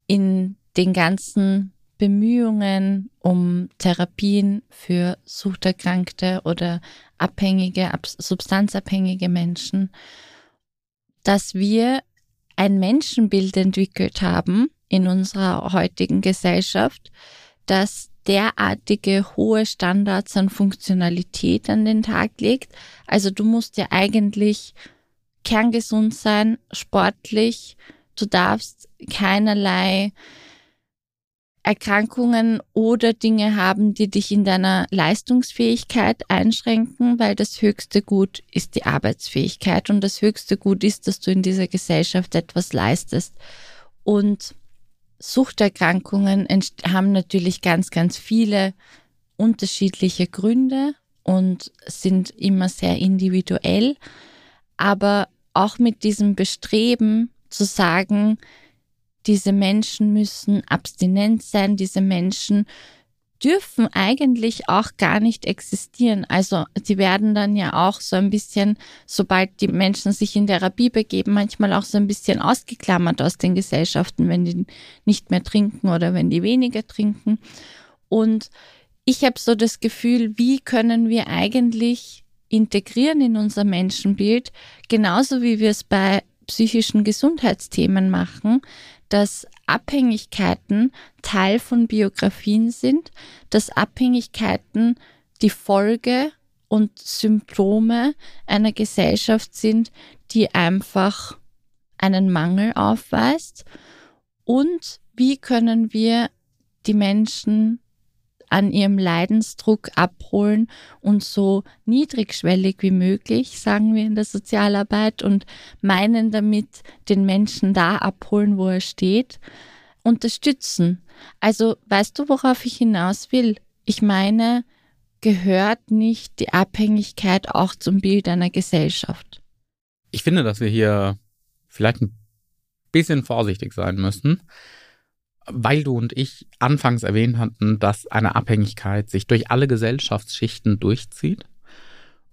in den ganzen Bemühungen um Therapien für Suchterkrankte oder abhängige, substanzabhängige Menschen, dass wir ein Menschenbild entwickelt haben in unserer heutigen Gesellschaft, das derartige hohe Standards an Funktionalität an den Tag legt. Also du musst ja eigentlich kerngesund sein, sportlich, du darfst keinerlei Erkrankungen oder Dinge haben, die dich in deiner Leistungsfähigkeit einschränken, weil das höchste Gut ist die Arbeitsfähigkeit und das höchste Gut ist, dass du in dieser Gesellschaft etwas leistest. Und Suchterkrankungen entst- haben natürlich ganz, ganz viele unterschiedliche Gründe und sind immer sehr individuell. Aber auch mit diesem Bestreben zu sagen, diese Menschen müssen abstinent sein, diese Menschen dürfen eigentlich auch gar nicht existieren. Also die werden dann ja auch so ein bisschen, sobald die Menschen sich in Therapie begeben, manchmal auch so ein bisschen ausgeklammert aus den Gesellschaften, wenn die nicht mehr trinken oder wenn die weniger trinken. Und ich habe so das Gefühl, wie können wir eigentlich integrieren in unser Menschenbild, genauso wie wir es bei psychischen Gesundheitsthemen machen, dass Abhängigkeiten Teil von Biografien sind, dass Abhängigkeiten die Folge und Symptome einer Gesellschaft sind, die einfach einen Mangel aufweist. Und wie können wir die Menschen an ihrem Leidensdruck abholen und so niedrigschwellig wie möglich, sagen wir in der Sozialarbeit, und meinen damit, den Menschen da abholen, wo er steht, unterstützen. Also, weißt du, worauf ich hinaus will? Ich meine, gehört nicht die Abhängigkeit auch zum Bild einer Gesellschaft? Ich finde, dass wir hier vielleicht ein bisschen vorsichtig sein müssen, weil du und ich anfangs erwähnt hatten, dass eine Abhängigkeit sich durch alle Gesellschaftsschichten durchzieht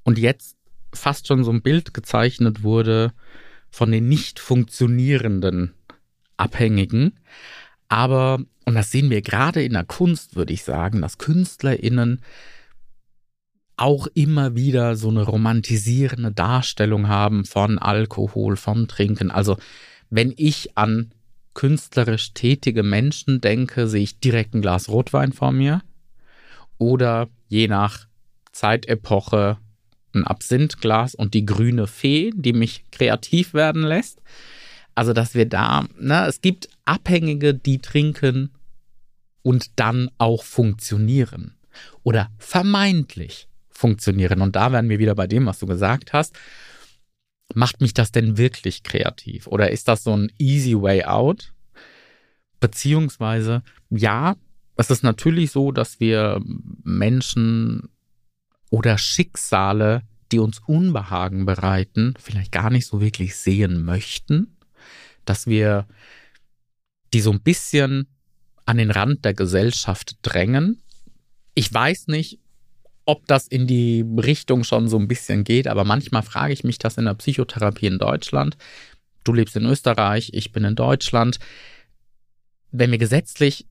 und jetzt fast schon so ein Bild gezeichnet wurde von den nicht funktionierenden Abhängigen. Aber, und das sehen wir gerade in der Kunst, würde ich sagen, dass KünstlerInnen auch immer wieder so eine romantisierende Darstellung haben von Alkohol, vom Trinken. Also wenn ich an künstlerisch tätige Menschen denke, sehe ich direkt ein Glas Rotwein vor mir oder je nach Zeitepoche ein Absinthglas und die grüne Fee, die mich kreativ werden lässt. Also dass wir da, ne, es gibt Abhängige, die trinken und dann auch funktionieren oder vermeintlich funktionieren. Und da wären wir wieder bei dem, was du gesagt hast. Macht mich das denn wirklich kreativ? Oder ist das so ein easy way out? Beziehungsweise, ja, es ist natürlich so, dass wir Menschen oder Schicksale, die uns Unbehagen bereiten, vielleicht gar nicht so wirklich sehen möchten, dass wir die so ein bisschen an den Rand der Gesellschaft drängen. Ich weiß nicht, ob das in die Richtung schon so ein bisschen geht, aber manchmal frage ich mich das in der Psychotherapie in Deutschland. Du lebst in Österreich, ich bin in Deutschland. Wenn wir gesetzlich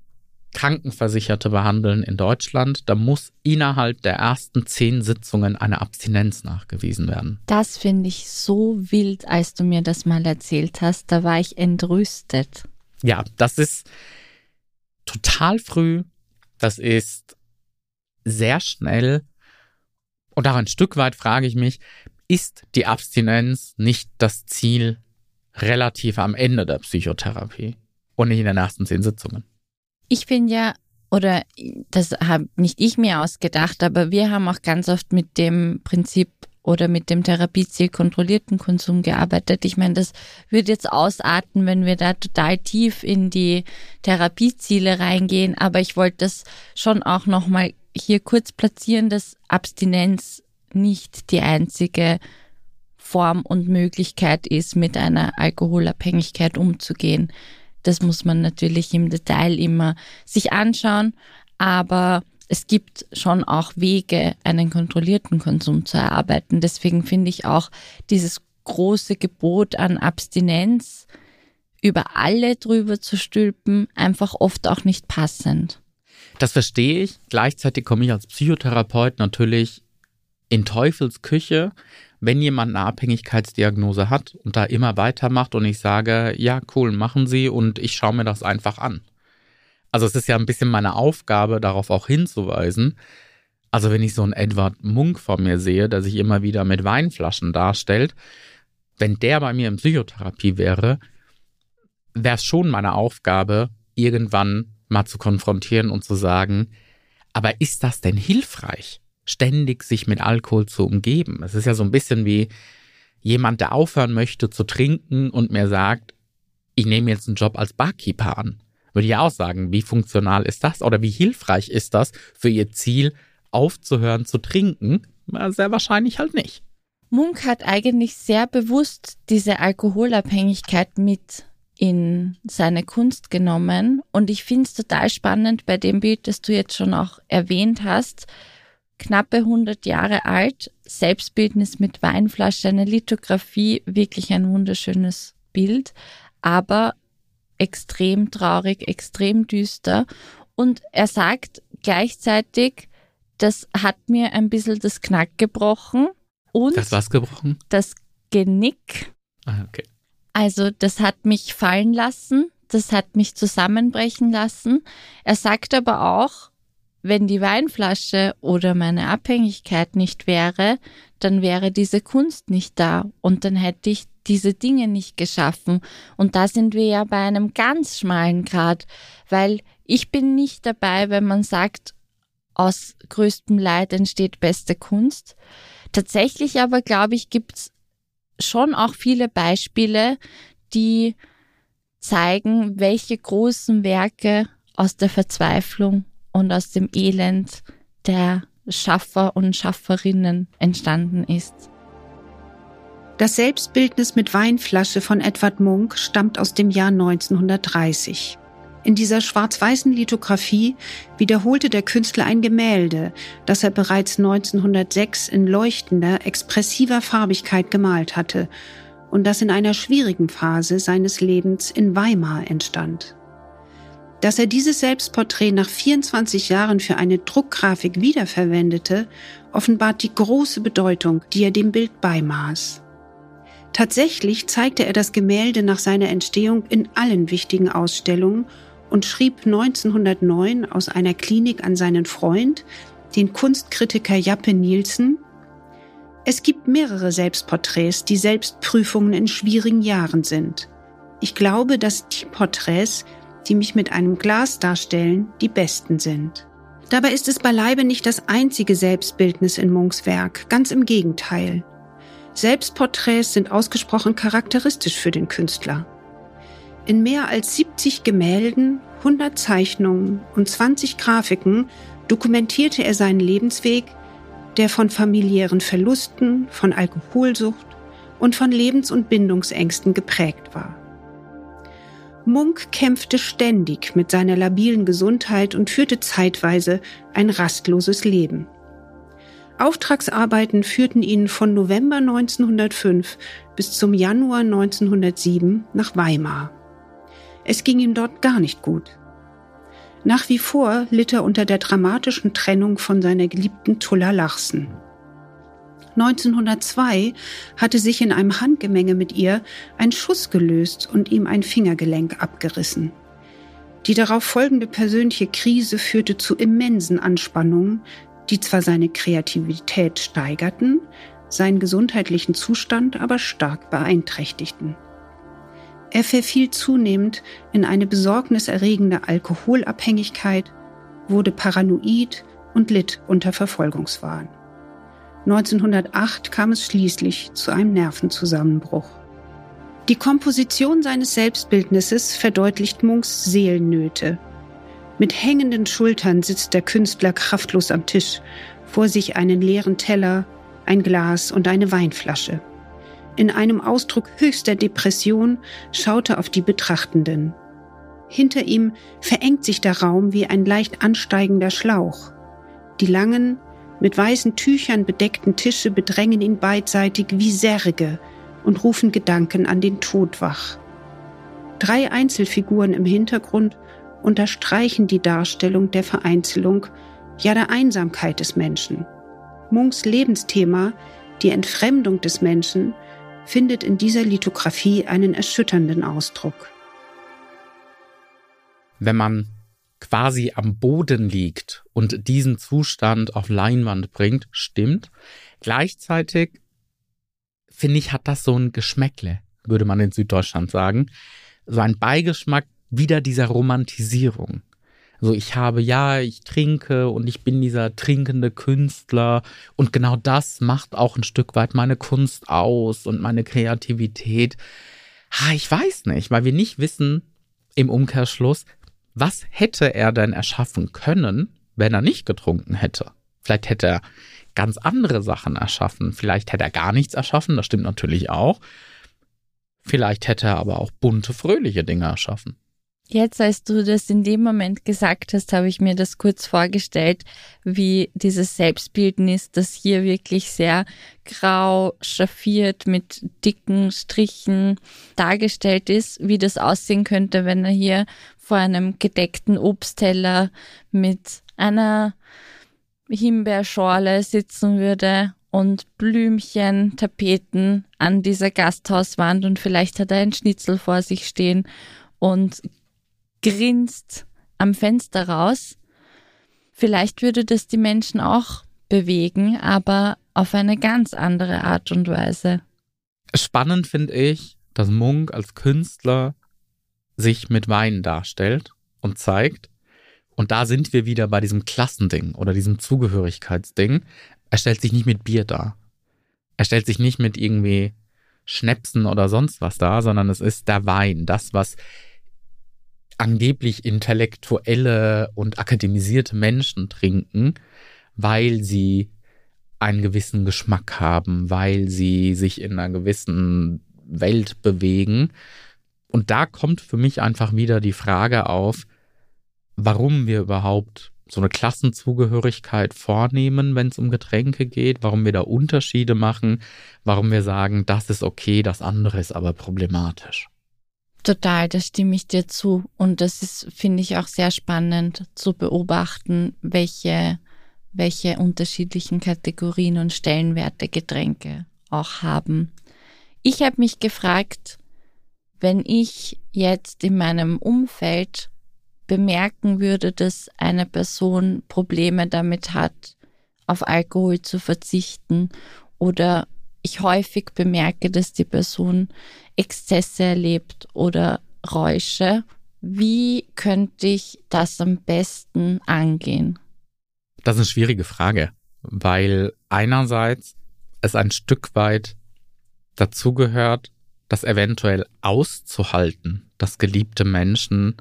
Krankenversicherte behandeln in Deutschland, dann muss innerhalb der ersten zehn Sitzungen eine Abstinenz nachgewiesen werden. Das finde ich so wild, als du mir das mal erzählt hast. Da war ich entrüstet. Ja, das ist total früh. Das ist sehr schnell, und auch ein Stück weit frage ich mich, ist die Abstinenz nicht das Ziel relativ am Ende der Psychotherapie und nicht in den ersten zehn Sitzungen? Ich bin ja, oder das habe nicht ich mir ausgedacht, aber wir haben auch ganz oft mit dem Prinzip oder mit dem Therapieziel kontrollierten Konsum gearbeitet. Ich meine, das würde jetzt ausarten, wenn wir da total tief in die Therapieziele reingehen, aber ich wollte das schon auch nochmal hier kurz platzieren, dass Abstinenz nicht die einzige Form und Möglichkeit ist, mit einer Alkoholabhängigkeit umzugehen. Das muss man natürlich im Detail immer sich anschauen, aber es gibt schon auch Wege, einen kontrollierten Konsum zu erarbeiten. Deswegen finde ich auch dieses große Gebot an Abstinenz, über alle drüber zu stülpen, einfach oft auch nicht passend. Das verstehe ich. Gleichzeitig komme ich als Psychotherapeut natürlich in Teufels Küche, wenn jemand eine Abhängigkeitsdiagnose hat und da immer weitermacht und ich sage, ja cool, machen Sie, und ich schaue mir das einfach an. Also es ist ja ein bisschen meine Aufgabe, darauf auch hinzuweisen. Also wenn ich so einen Edvard Munch vor mir sehe, der sich immer wieder mit Weinflaschen darstellt, wenn der bei mir in Psychotherapie wäre, wäre es schon meine Aufgabe, irgendwann mal zu konfrontieren und zu sagen, aber ist das denn hilfreich, ständig sich mit Alkohol zu umgeben? Es ist ja so ein bisschen wie jemand, der aufhören möchte zu trinken und mir sagt, ich nehme jetzt einen Job als Barkeeper an. Würde ich auch sagen, wie funktional ist das oder wie hilfreich ist das für ihr Ziel, aufzuhören zu trinken? Sehr wahrscheinlich halt nicht. Munch hat eigentlich sehr bewusst diese Alkoholabhängigkeit mit in seine Kunst genommen. Und ich finde es total spannend bei dem Bild, das du jetzt schon auch erwähnt hast. Knappe hundert Jahre alt, Selbstbildnis mit Weinflasche, eine Lithografie, wirklich ein wunderschönes Bild, aber extrem traurig, extrem düster. Und er sagt gleichzeitig, das hat mir ein bisschen das Knack gebrochen. Und das was gebrochen? Das Genick. Ah, okay. Also das hat mich fallen lassen, das hat mich zusammenbrechen lassen. Er sagt aber auch, wenn die Weinflasche oder meine Abhängigkeit nicht wäre, dann wäre diese Kunst nicht da und dann hätte ich diese Dinge nicht geschaffen. Und da sind wir ja bei einem ganz schmalen Grad, weil ich bin nicht dabei, wenn man sagt, aus größtem Leid entsteht beste Kunst. Tatsächlich aber, glaube ich, gibt's schon auch viele Beispiele, die zeigen, welche großen Werke aus der Verzweiflung und aus dem Elend der Schaffer und Schafferinnen entstanden ist. Das Selbstbildnis mit Weinflasche von Edvard Munch stammt aus dem Jahr neunzehnhundertdreißig. In dieser schwarz-weißen Lithografie wiederholte der Künstler ein Gemälde, das er bereits neunzehnhundertsechs in leuchtender, expressiver Farbigkeit gemalt hatte und das in einer schwierigen Phase seines Lebens in Weimar entstand. Dass er dieses Selbstporträt nach vierundzwanzig Jahren für eine Druckgrafik wiederverwendete, offenbart die große Bedeutung, die er dem Bild beimaß. Tatsächlich zeigte er das Gemälde nach seiner Entstehung in allen wichtigen Ausstellungen und schrieb neunzehnhundertneun aus einer Klinik an seinen Freund, den Kunstkritiker Jappe Nielsen: Es gibt mehrere Selbstporträts, die Selbstprüfungen in schwierigen Jahren sind. Ich glaube, dass die Porträts, die mich mit einem Glas darstellen, die besten sind. Dabei ist es beileibe nicht das einzige Selbstbildnis in Munchs Werk, ganz im Gegenteil. Selbstporträts sind ausgesprochen charakteristisch für den Künstler. In mehr als siebzig Gemälden, hundert Zeichnungen und zwanzig Grafiken dokumentierte er seinen Lebensweg, der von familiären Verlusten, von Alkoholsucht und von Lebens- und Bindungsängsten geprägt war. Munch kämpfte ständig mit seiner labilen Gesundheit und führte zeitweise ein rastloses Leben. Auftragsarbeiten führten ihn von November neunzehnhundertfünf bis zum Januar neunzehnhundertsieben nach Weimar. Es ging ihm dort gar nicht gut. Nach wie vor litt er unter der dramatischen Trennung von seiner geliebten Tulla Larsen. neunzehnhundertzwei hatte sich in einem Handgemenge mit ihr ein Schuss gelöst und ihm ein Fingergelenk abgerissen. Die darauf folgende persönliche Krise führte zu immensen Anspannungen, die zwar seine Kreativität steigerten, seinen gesundheitlichen Zustand aber stark beeinträchtigten. Er verfiel zunehmend in eine besorgniserregende Alkoholabhängigkeit, wurde paranoid und litt unter Verfolgungswahn. neunzehnhundertacht kam es schließlich zu einem Nervenzusammenbruch. Die Komposition seines Selbstbildnisses verdeutlicht Munchs Seelennöte. Mit hängenden Schultern sitzt der Künstler kraftlos am Tisch, vor sich einen leeren Teller, ein Glas und eine Weinflasche. In einem Ausdruck höchster Depression schaut er auf die Betrachtenden. Hinter ihm verengt sich der Raum wie ein leicht ansteigender Schlauch. Die langen, mit weißen Tüchern bedeckten Tische bedrängen ihn beidseitig wie Särge und rufen Gedanken an den Tod wach. Drei Einzelfiguren im Hintergrund unterstreichen die Darstellung der Vereinzelung, ja der Einsamkeit des Menschen. Munchs Lebensthema, die Entfremdung des Menschen, findet in dieser Lithografie einen erschütternden Ausdruck. Wenn man quasi am Boden liegt und diesen Zustand auf Leinwand bringt, stimmt. Gleichzeitig, finde ich, hat das so ein Geschmäckle, würde man in Süddeutschland sagen. So ein Beigeschmack wieder dieser Romantisierung. Also ich habe, ja, ich trinke und ich bin dieser trinkende Künstler und genau das macht auch ein Stück weit meine Kunst aus und meine Kreativität. Ha, ich weiß nicht, weil wir nicht wissen, im Umkehrschluss, was hätte er denn erschaffen können, wenn er nicht getrunken hätte? Vielleicht hätte er ganz andere Sachen erschaffen. Vielleicht hätte er gar nichts erschaffen, das stimmt natürlich auch. Vielleicht hätte er aber auch bunte, fröhliche Dinge erschaffen. Jetzt, als du das in dem Moment gesagt hast, habe ich mir das kurz vorgestellt, wie dieses Selbstbildnis, das hier wirklich sehr grau, schraffiert, mit dicken Strichen dargestellt ist, wie das aussehen könnte, wenn er hier vor einem gedeckten Obstteller mit einer Himbeerschorle sitzen würde und Blümchen, Tapeten an dieser Gasthauswand, und vielleicht hat er einen Schnitzel vor sich stehen und grinst am Fenster raus. Vielleicht würde das die Menschen auch bewegen, aber auf eine ganz andere Art und Weise. Spannend finde ich, dass Munch als Künstler sich mit Wein darstellt und zeigt. Und da sind wir wieder bei diesem Klassending oder diesem Zugehörigkeitsding. Er stellt sich nicht mit Bier dar. Er stellt sich nicht mit irgendwie Schnäpsen oder sonst was dar, sondern es ist der Wein, das, was angeblich intellektuelle und akademisierte Menschen trinken, weil sie einen gewissen Geschmack haben, weil sie sich in einer gewissen Welt bewegen. Und da kommt für mich einfach wieder die Frage auf, warum wir überhaupt so eine Klassenzugehörigkeit vornehmen, wenn es um Getränke geht, warum wir da Unterschiede machen, warum wir sagen, das ist okay, das andere ist aber problematisch. Total, da stimme ich dir zu. Und das ist, finde ich, auch sehr spannend zu beobachten, welche, welche unterschiedlichen Kategorien und Stellenwerte Getränke auch haben. Ich habe mich gefragt, wenn ich jetzt in meinem Umfeld bemerken würde, dass eine Person Probleme damit hat, auf Alkohol zu verzichten, oder ich häufig bemerke, dass die Person Exzesse erlebt oder Räusche. Wie könnte ich das am besten angehen? Das ist eine schwierige Frage, weil einerseits es ein Stück weit dazugehört, das eventuell auszuhalten, dass geliebte Menschen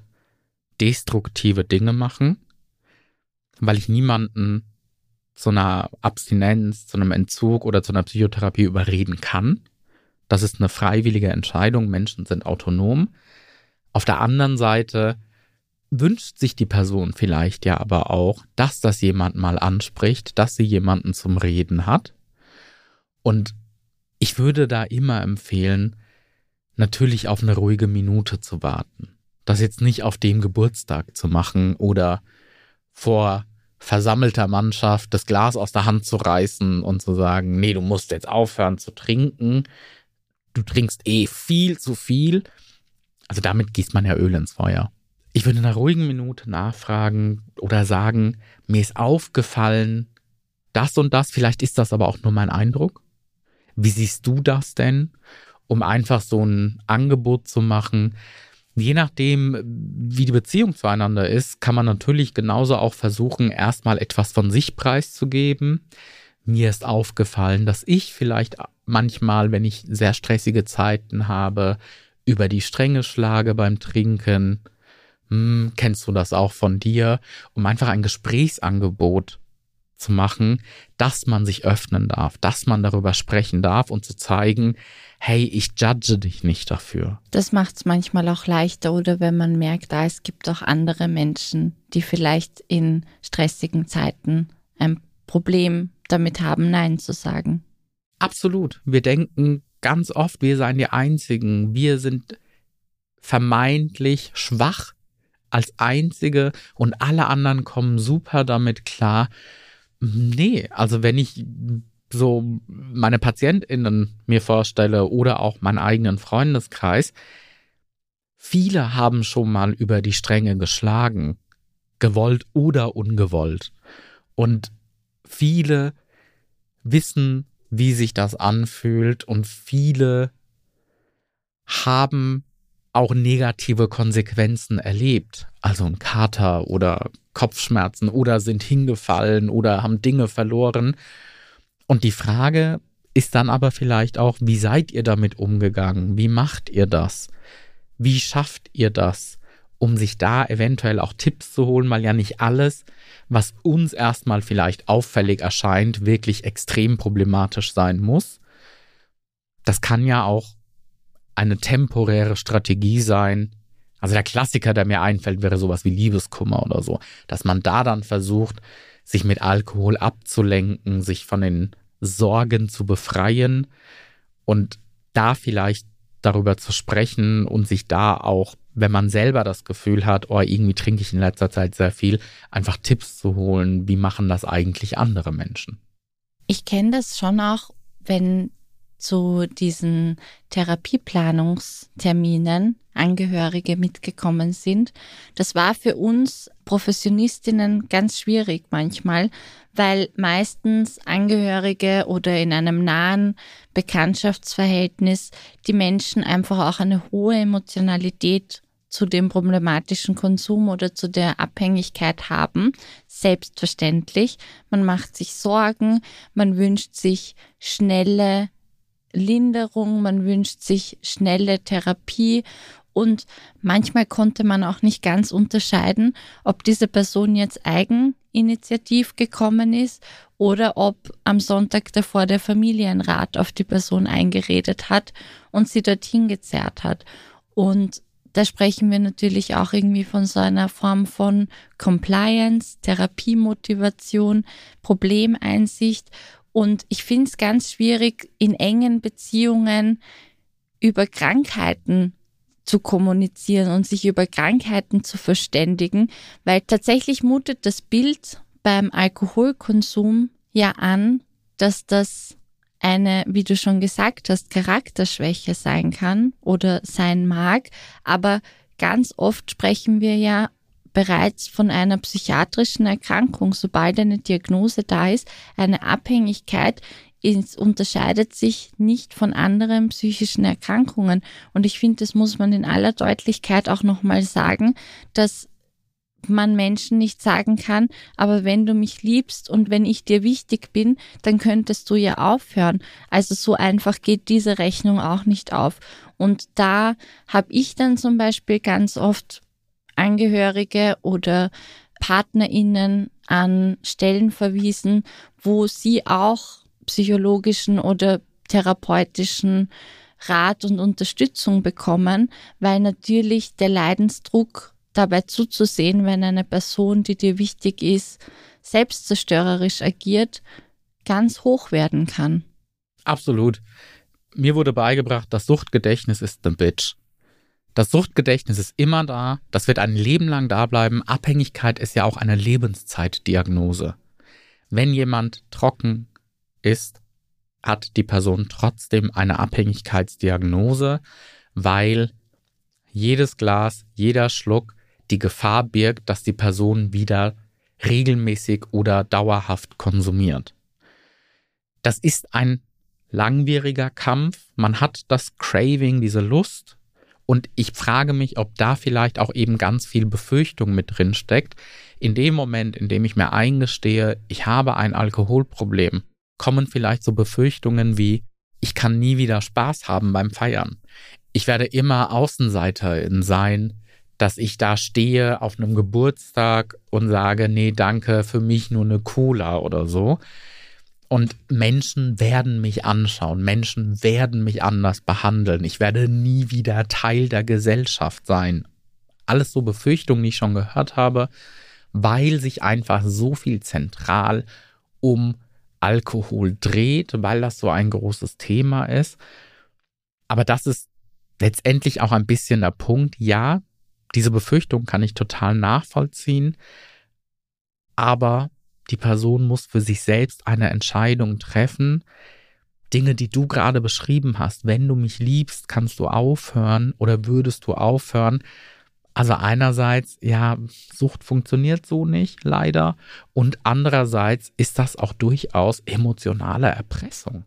destruktive Dinge machen, weil ich niemanden zu einer Abstinenz, zu einem Entzug oder zu einer Psychotherapie überreden kann. Das ist eine freiwillige Entscheidung. Menschen sind autonom. Auf der anderen Seite wünscht sich die Person vielleicht ja aber auch, dass das jemand mal anspricht, dass sie jemanden zum Reden hat. Und ich würde da immer empfehlen, natürlich auf eine ruhige Minute zu warten. Das jetzt nicht auf dem Geburtstag zu machen oder vor versammelter Mannschaft das Glas aus der Hand zu reißen und zu sagen, nee, du musst jetzt aufhören zu trinken, du trinkst eh viel zu viel. Also damit gießt man ja Öl ins Feuer. Ich würde in einer ruhigen Minute nachfragen oder sagen, mir ist aufgefallen, das und das, vielleicht ist das aber auch nur mein Eindruck. Wie siehst du das denn? Um einfach so ein Angebot zu machen. Je nachdem, wie die Beziehung zueinander ist, kann man natürlich genauso auch versuchen, erstmal etwas von sich preiszugeben. Mir ist aufgefallen, dass ich vielleicht manchmal, wenn ich sehr stressige Zeiten habe, über die Stränge schlage beim Trinken. Hm, kennst du das auch von dir? Um einfach ein Gesprächsangebot zu machen, dass man sich öffnen darf, dass man darüber sprechen darf und zu zeigen, hey, ich judge dich nicht dafür. Das macht es manchmal auch leichter, oder wenn man merkt, ah, es gibt auch andere Menschen, die vielleicht in stressigen Zeiten ein Problem damit haben, Nein zu sagen. Absolut. Wir denken ganz oft, wir seien die Einzigen. Wir sind vermeintlich schwach als Einzige und alle anderen kommen super damit klar. Nee, also wenn ich so meine PatientInnen mir vorstelle oder auch meinen eigenen Freundeskreis, viele haben schon mal über die Stränge geschlagen, gewollt oder ungewollt. Und viele wissen, wie sich das anfühlt, und viele haben auch negative Konsequenzen erlebt, also ein Kater oder Kopfschmerzen oder sind hingefallen oder haben Dinge verloren. Und die Frage ist dann aber vielleicht auch, wie seid ihr damit umgegangen? Wie macht ihr das? Wie schafft ihr das? Um sich da eventuell auch Tipps zu holen, weil ja nicht alles, was uns erstmal vielleicht auffällig erscheint, wirklich extrem problematisch sein muss. Das kann ja auch eine temporäre Strategie sein. Also der Klassiker, der mir einfällt, wäre sowas wie Liebeskummer oder so. Dass man da dann versucht, sich mit Alkohol abzulenken, sich von den Sorgen zu befreien und da vielleicht darüber zu sprechen und sich da auch, wenn man selber das Gefühl hat, oh, irgendwie trinke ich in letzter Zeit sehr viel, einfach Tipps zu holen, wie machen das eigentlich andere Menschen. Ich kenne das schon auch, wenn zu diesen Therapieplanungsterminen Angehörige mitgekommen sind. Das war für uns Professionistinnen ganz schwierig manchmal, weil meistens Angehörige oder in einem nahen Bekanntschaftsverhältnis die Menschen einfach auch eine hohe Emotionalität zu dem problematischen Konsum oder zu der Abhängigkeit haben. Selbstverständlich. Man macht sich Sorgen, man wünscht sich schnelle Linderung, man wünscht sich schnelle Therapie und manchmal konnte man auch nicht ganz unterscheiden, ob diese Person jetzt eigeninitiativ gekommen ist oder ob am Sonntag davor der Familienrat auf die Person eingeredet hat und sie dorthin gezerrt hat. Und da sprechen wir natürlich auch irgendwie von so einer Form von Compliance, Therapiemotivation, Problemeinsicht. Und ich finde es ganz schwierig, in engen Beziehungen über Krankheiten zu kommunizieren und sich über Krankheiten zu verständigen, weil tatsächlich mutet das Bild beim Alkoholkonsum ja an, dass das eine, wie du schon gesagt hast, Charakterschwäche sein kann oder sein mag. Aber ganz oft sprechen wir ja bereits von einer psychiatrischen Erkrankung, sobald eine Diagnose da ist, eine Abhängigkeit, es unterscheidet sich nicht von anderen psychischen Erkrankungen. Und ich finde, das muss man in aller Deutlichkeit auch nochmal sagen, dass man Menschen nicht sagen kann, aber wenn du mich liebst und wenn ich dir wichtig bin, dann könntest du ja aufhören. Also so einfach geht diese Rechnung auch nicht auf. Und da habe ich dann zum Beispiel ganz oft Angehörige oder PartnerInnen an Stellen verwiesen, wo sie auch psychologischen oder therapeutischen Rat und Unterstützung bekommen, weil natürlich der Leidensdruck dabei zuzusehen, wenn eine Person, die dir wichtig ist, selbstzerstörerisch agiert, ganz hoch werden kann. Absolut. Mir wurde beigebracht, das Suchtgedächtnis ist eine Bitch. Das Suchtgedächtnis ist immer da, das wird ein Leben lang da bleiben. Abhängigkeit ist ja auch eine Lebenszeitdiagnose. Wenn jemand trocken ist, hat die Person trotzdem eine Abhängigkeitsdiagnose, weil jedes Glas, jeder Schluck die Gefahr birgt, dass die Person wieder regelmäßig oder dauerhaft konsumiert. Das ist ein langwieriger Kampf. Man hat das Craving, diese Lust. Und ich frage mich, ob da vielleicht auch eben ganz viel Befürchtung mit drin steckt. In dem Moment, in dem ich mir eingestehe, ich habe ein Alkoholproblem, kommen vielleicht so Befürchtungen wie, ich kann nie wieder Spaß haben beim Feiern. Ich werde immer Außenseiterin sein, dass ich da stehe auf einem Geburtstag und sage, nee, danke, für mich nur eine Cola oder so. Und Menschen werden mich anschauen, Menschen werden mich anders behandeln. Ich werde nie wieder Teil der Gesellschaft sein. Alles so Befürchtungen, die ich schon gehört habe, weil sich einfach so viel zentral um Alkohol dreht, weil das so ein großes Thema ist. Aber das ist letztendlich auch ein bisschen der Punkt. Ja, diese Befürchtung kann ich total nachvollziehen, aber die Person muss für sich selbst eine Entscheidung treffen. Dinge, die du gerade beschrieben hast, wenn du mich liebst, kannst du aufhören oder würdest du aufhören? Also einerseits, ja, Sucht funktioniert so nicht, leider. Und andererseits ist das auch durchaus emotionale Erpressung.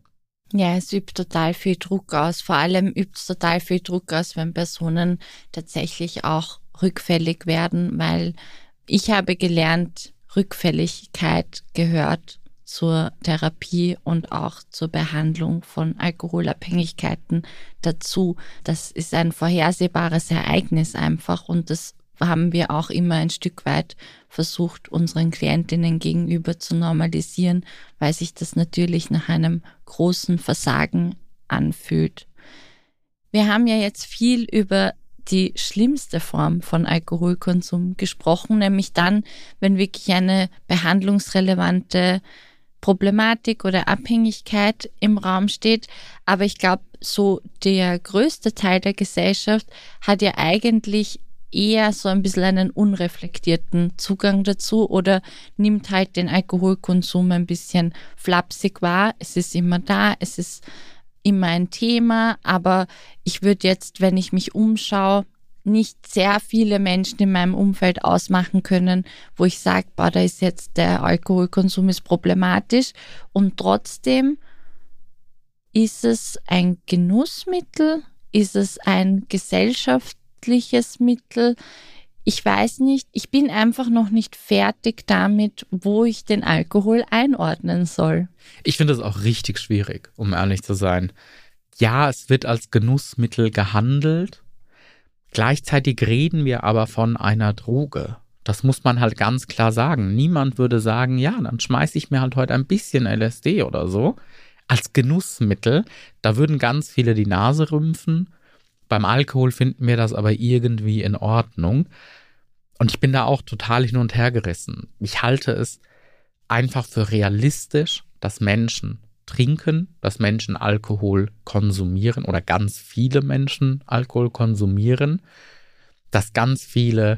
Ja, es übt total viel Druck aus. Vor allem übt es total viel Druck aus, wenn Personen tatsächlich auch rückfällig werden, weil ich habe gelernt, Rückfälligkeit gehört zur Therapie und auch zur Behandlung von Alkoholabhängigkeiten dazu. Das ist ein vorhersehbares Ereignis einfach und das haben wir auch immer ein Stück weit versucht, unseren Klientinnen gegenüber zu normalisieren, weil sich das natürlich nach einem großen Versagen anfühlt. Wir haben ja jetzt viel über die schlimmste Form von Alkoholkonsum gesprochen, nämlich dann, wenn wirklich eine behandlungsrelevante Problematik oder Abhängigkeit im Raum steht. Aber ich glaube, so der größte Teil der Gesellschaft hat ja eigentlich eher so ein bisschen einen unreflektierten Zugang dazu oder nimmt halt den Alkoholkonsum ein bisschen flapsig wahr. Es ist immer da, es ist immer ein Thema, aber ich würde jetzt, wenn ich mich umschaue, nicht sehr viele Menschen in meinem Umfeld ausmachen können, wo ich sage, boah, da ist jetzt der Alkoholkonsum ist problematisch, und trotzdem ist es ein Genussmittel, ist es ein gesellschaftliches Mittel. Ich weiß nicht, ich bin einfach noch nicht fertig damit, wo ich den Alkohol einordnen soll. Ich finde das auch richtig schwierig, um ehrlich zu sein. Ja, es wird als Genussmittel gehandelt. Gleichzeitig reden wir aber von einer Droge. Das muss man halt ganz klar sagen. Niemand würde sagen, ja, dann schmeiße ich mir halt heute ein bisschen L S D oder so. Als Genussmittel, da würden ganz viele die Nase rümpfen. Beim Alkohol finden wir das aber irgendwie in Ordnung. Und ich bin da auch total hin und her gerissen. Ich halte es einfach für realistisch, dass Menschen trinken, dass Menschen Alkohol konsumieren oder ganz viele Menschen Alkohol konsumieren, dass ganz viele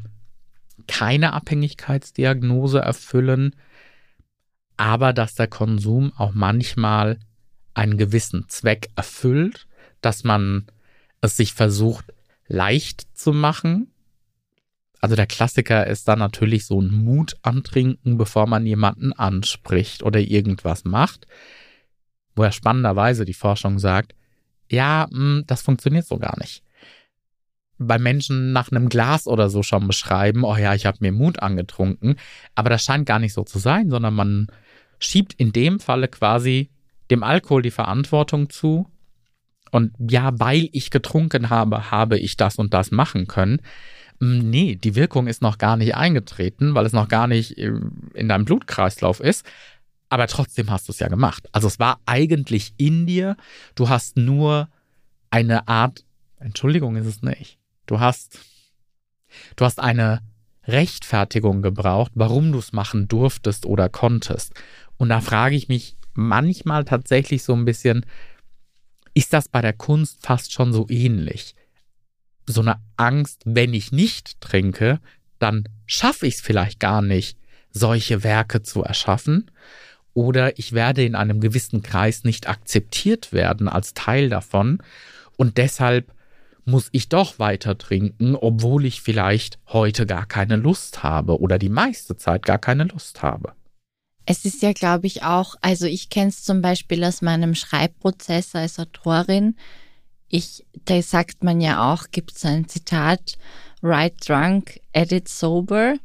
keine Abhängigkeitsdiagnose erfüllen, aber dass der Konsum auch manchmal einen gewissen Zweck erfüllt, dass man es sich versucht leicht zu machen. Also der Klassiker ist dann natürlich so ein Mut antrinken, bevor man jemanden anspricht oder irgendwas macht, wo ja spannenderweise die Forschung sagt, ja, das funktioniert so gar nicht. Bei Menschen nach einem Glas oder so schon beschreiben, oh ja, ich habe mir Mut angetrunken, aber das scheint gar nicht so zu sein, sondern man schiebt in dem Falle quasi dem Alkohol die Verantwortung zu und ja, weil ich getrunken habe, habe ich das und das machen können. Nee, die Wirkung ist noch gar nicht eingetreten, weil es noch gar nicht in deinem Blutkreislauf ist. Aber trotzdem hast du es ja gemacht. Also es war eigentlich in dir. Du hast nur eine Art, Entschuldigung ist es nicht. Du hast, du hast eine Rechtfertigung gebraucht, warum du es machen durftest oder konntest. Und da frage ich mich manchmal tatsächlich so ein bisschen, ist das bei der Kunst fast schon so ähnlich? So eine Angst, wenn ich nicht trinke, dann schaffe ich es vielleicht gar nicht, solche Werke zu erschaffen. Oder ich werde in einem gewissen Kreis nicht akzeptiert werden als Teil davon und deshalb muss ich doch weiter trinken, obwohl ich vielleicht heute gar keine Lust habe oder die meiste Zeit gar keine Lust habe. Es ist ja, glaube ich, auch, also ich kenne es zum Beispiel aus meinem Schreibprozess als Autorin. Ich, da sagt man ja auch, gibt es ein Zitat, write drunk, edit sober.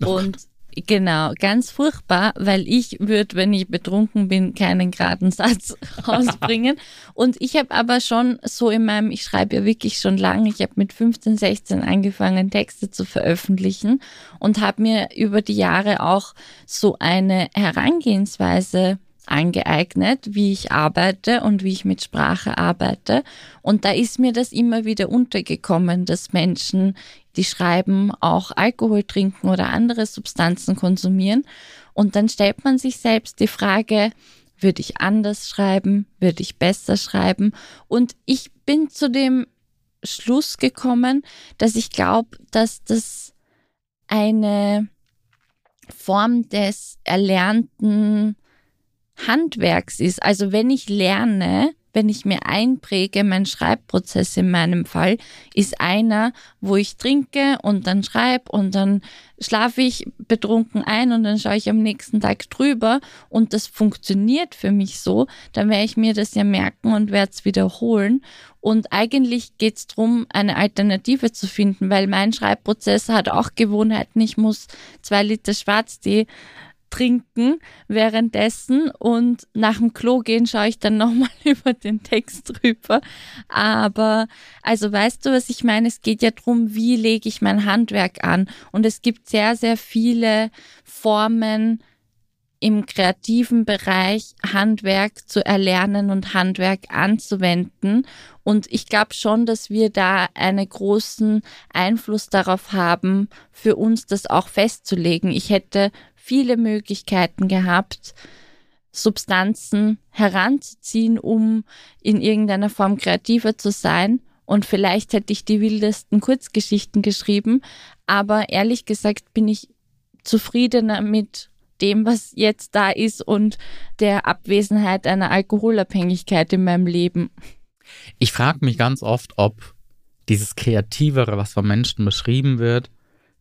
Und oh. Genau, ganz furchtbar, weil ich würde, wenn ich betrunken bin, keinen geraden Satz rausbringen. Und ich habe aber schon so in meinem, ich schreibe ja wirklich schon lange, ich habe mit fünfzehn, sechzehn angefangen, Texte zu veröffentlichen und habe mir über die Jahre auch so eine Herangehensweise angeeignet, wie ich arbeite und wie ich mit Sprache arbeite. Und da ist mir das immer wieder untergekommen, dass Menschen, die schreiben, auch Alkohol trinken oder andere Substanzen konsumieren. Und dann stellt man sich selbst die Frage, würde ich anders schreiben? Würde ich besser schreiben? Und ich bin zu dem Schluss gekommen, dass ich glaube, dass das eine Form des erlernten Handwerks ist. Also wenn ich lerne, wenn ich mir einpräge, mein Schreibprozess in meinem Fall ist einer, wo ich trinke und dann schreibe und dann schlafe ich betrunken ein und dann schaue ich am nächsten Tag drüber und das funktioniert für mich so, dann werde ich mir das ja merken und werde es wiederholen. Und eigentlich geht es darum, eine Alternative zu finden, weil mein Schreibprozess hat auch Gewohnheiten. Ich muss zwei Liter Schwarztee trinken währenddessen und nach dem Klo gehen schaue ich dann nochmal über den Text drüber. Aber, also weißt du, was ich meine? Es geht ja darum, wie lege ich mein Handwerk an? Und es gibt sehr, sehr viele Formen im kreativen Bereich Handwerk zu erlernen und Handwerk anzuwenden. Und ich glaube schon, dass wir da einen großen Einfluss darauf haben, für uns das auch festzulegen. Ich hätte viele Möglichkeiten gehabt, Substanzen heranzuziehen, um in irgendeiner Form kreativer zu sein. Und vielleicht hätte ich die wildesten Kurzgeschichten geschrieben. Aber ehrlich gesagt bin ich zufriedener mit dem, was jetzt da ist und der Abwesenheit einer Alkoholabhängigkeit in meinem Leben. Ich frage mich ganz oft, ob dieses Kreativere, was von Menschen beschrieben wird,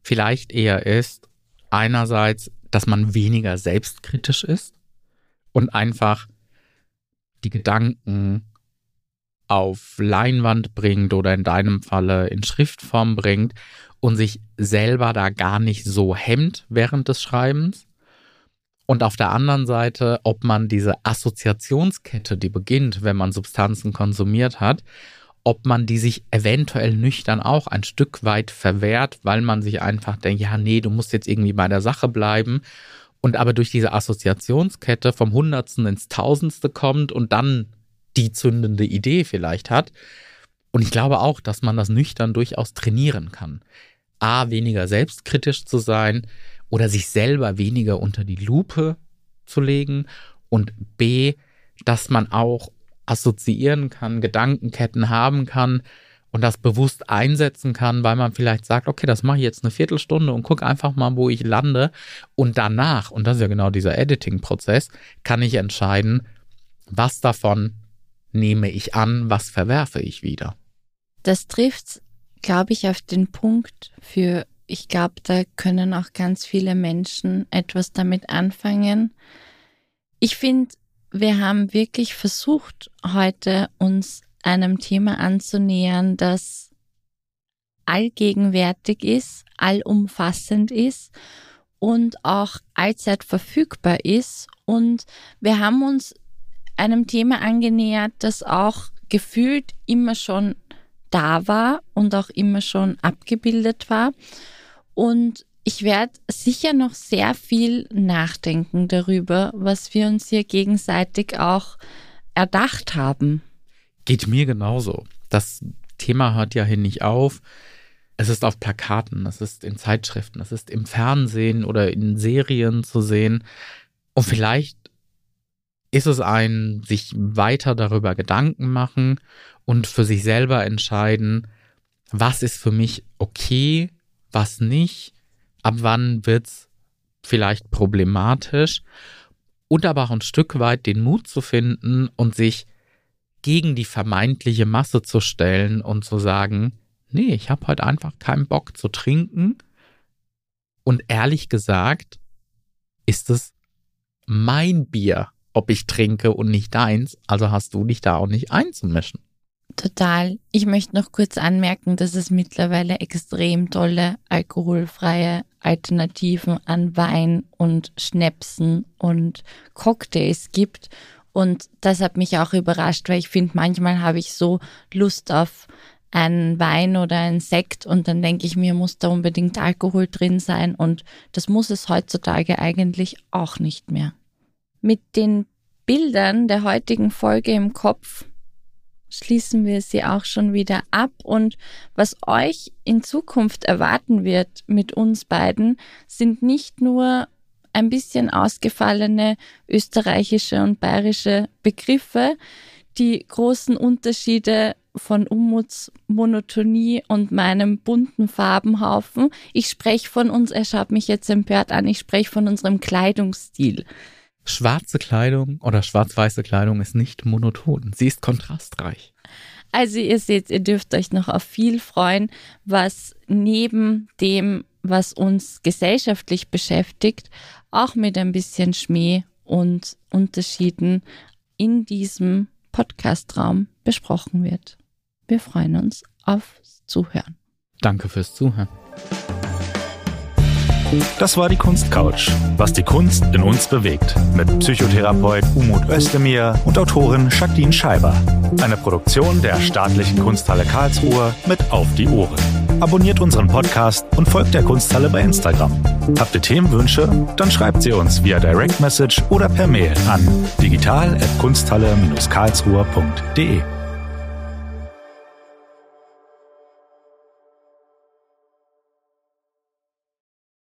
vielleicht eher ist, einerseits, dass man weniger selbstkritisch ist und einfach die Gedanken auf Leinwand bringt oder in deinem Falle in Schriftform bringt und sich selber da gar nicht so hemmt während des Schreibens. Und auf der anderen Seite, ob man diese Assoziationskette, die beginnt, wenn man Substanzen konsumiert hat, ob man die sich eventuell nüchtern auch ein Stück weit verwehrt, weil man sich einfach denkt, ja, nee, du musst jetzt irgendwie bei der Sache bleiben. Und aber durch diese Assoziationskette vom Hundertsten ins Tausendste kommt und dann die zündende Idee vielleicht hat. Und ich glaube auch, dass man das nüchtern durchaus trainieren kann. A, weniger selbstkritisch zu sein, oder sich selber weniger unter die Lupe zu legen, und B, dass man auch assoziieren kann, Gedankenketten haben kann und das bewusst einsetzen kann, weil man vielleicht sagt, okay, das mache ich jetzt eine Viertelstunde und gucke einfach mal, wo ich lande, und danach, und das ist ja genau dieser Editing-Prozess, kann ich entscheiden, was davon nehme ich an, was verwerfe ich wieder. Das trifft, glaube ich, auf den Punkt für Ich glaube, da können auch ganz viele Menschen etwas damit anfangen. Ich finde, wir haben wirklich versucht, heute uns einem Thema anzunähern, das allgegenwärtig ist, allumfassend ist und auch allzeit verfügbar ist. Und wir haben uns einem Thema angenähert, das auch gefühlt immer schon da war und auch immer schon abgebildet war. Und ich werde sicher noch sehr viel nachdenken darüber, was wir uns hier gegenseitig auch erdacht haben. Geht mir genauso. Das Thema hört ja hier nicht auf. Es ist auf Plakaten, es ist in Zeitschriften, es ist im Fernsehen oder in Serien zu sehen. Und vielleicht ist es ein sich weiter darüber Gedanken machen und für sich selber entscheiden, was ist für mich okay, was nicht, ab wann wird es vielleicht problematisch, und aber auch ein Stück weit den Mut zu finden und sich gegen die vermeintliche Masse zu stellen und zu sagen, nee, ich habe heute einfach keinen Bock zu trinken, und ehrlich gesagt ist es mein Bier, ob ich trinke und nicht deins, also hast du dich da auch nicht einzumischen. Total. Ich möchte noch kurz anmerken, dass es mittlerweile extrem tolle alkoholfreie Alternativen an Wein und Schnäpsen und Cocktails gibt. Und das hat mich auch überrascht, weil ich finde, manchmal habe ich so Lust auf einen Wein oder einen Sekt und dann denke ich mir, muss da unbedingt Alkohol drin sein, und das muss es heutzutage eigentlich auch nicht mehr. Mit den Bildern der heutigen Folge im Kopf schließen wir sie auch schon wieder ab, und was euch in Zukunft erwarten wird mit uns beiden, sind nicht nur ein bisschen ausgefallene österreichische und bayerische Begriffe, die großen Unterschiede von Umuts Monotonie und meinem bunten Farbenhaufen. Ich spreche von uns, er schaut mich jetzt empört an, ich spreche von unserem Kleidungsstil. Schwarze Kleidung oder schwarz-weiße Kleidung ist nicht monoton. Sie ist kontrastreich. Also ihr seht, ihr dürft euch noch auf viel freuen, was neben dem, was uns gesellschaftlich beschäftigt, auch mit ein bisschen Schmäh und Unterschieden in diesem Podcastraum besprochen wird. Wir freuen uns aufs Zuhören. Danke fürs Zuhören. Das war die Kunstcouch, was die Kunst in uns bewegt. Mit Psychotherapeut Umut Özdemir und Autorin Jacqueline Scheiber. Eine Produktion der Staatlichen Kunsthalle Karlsruhe mit Auf die Ohren. Abonniert unseren Podcast und folgt der Kunsthalle bei Instagram. Habt ihr Themenwünsche? Dann schreibt sie uns via Direct Message oder per Mail an digital at kunsthalle dash karlsruhe punkt de.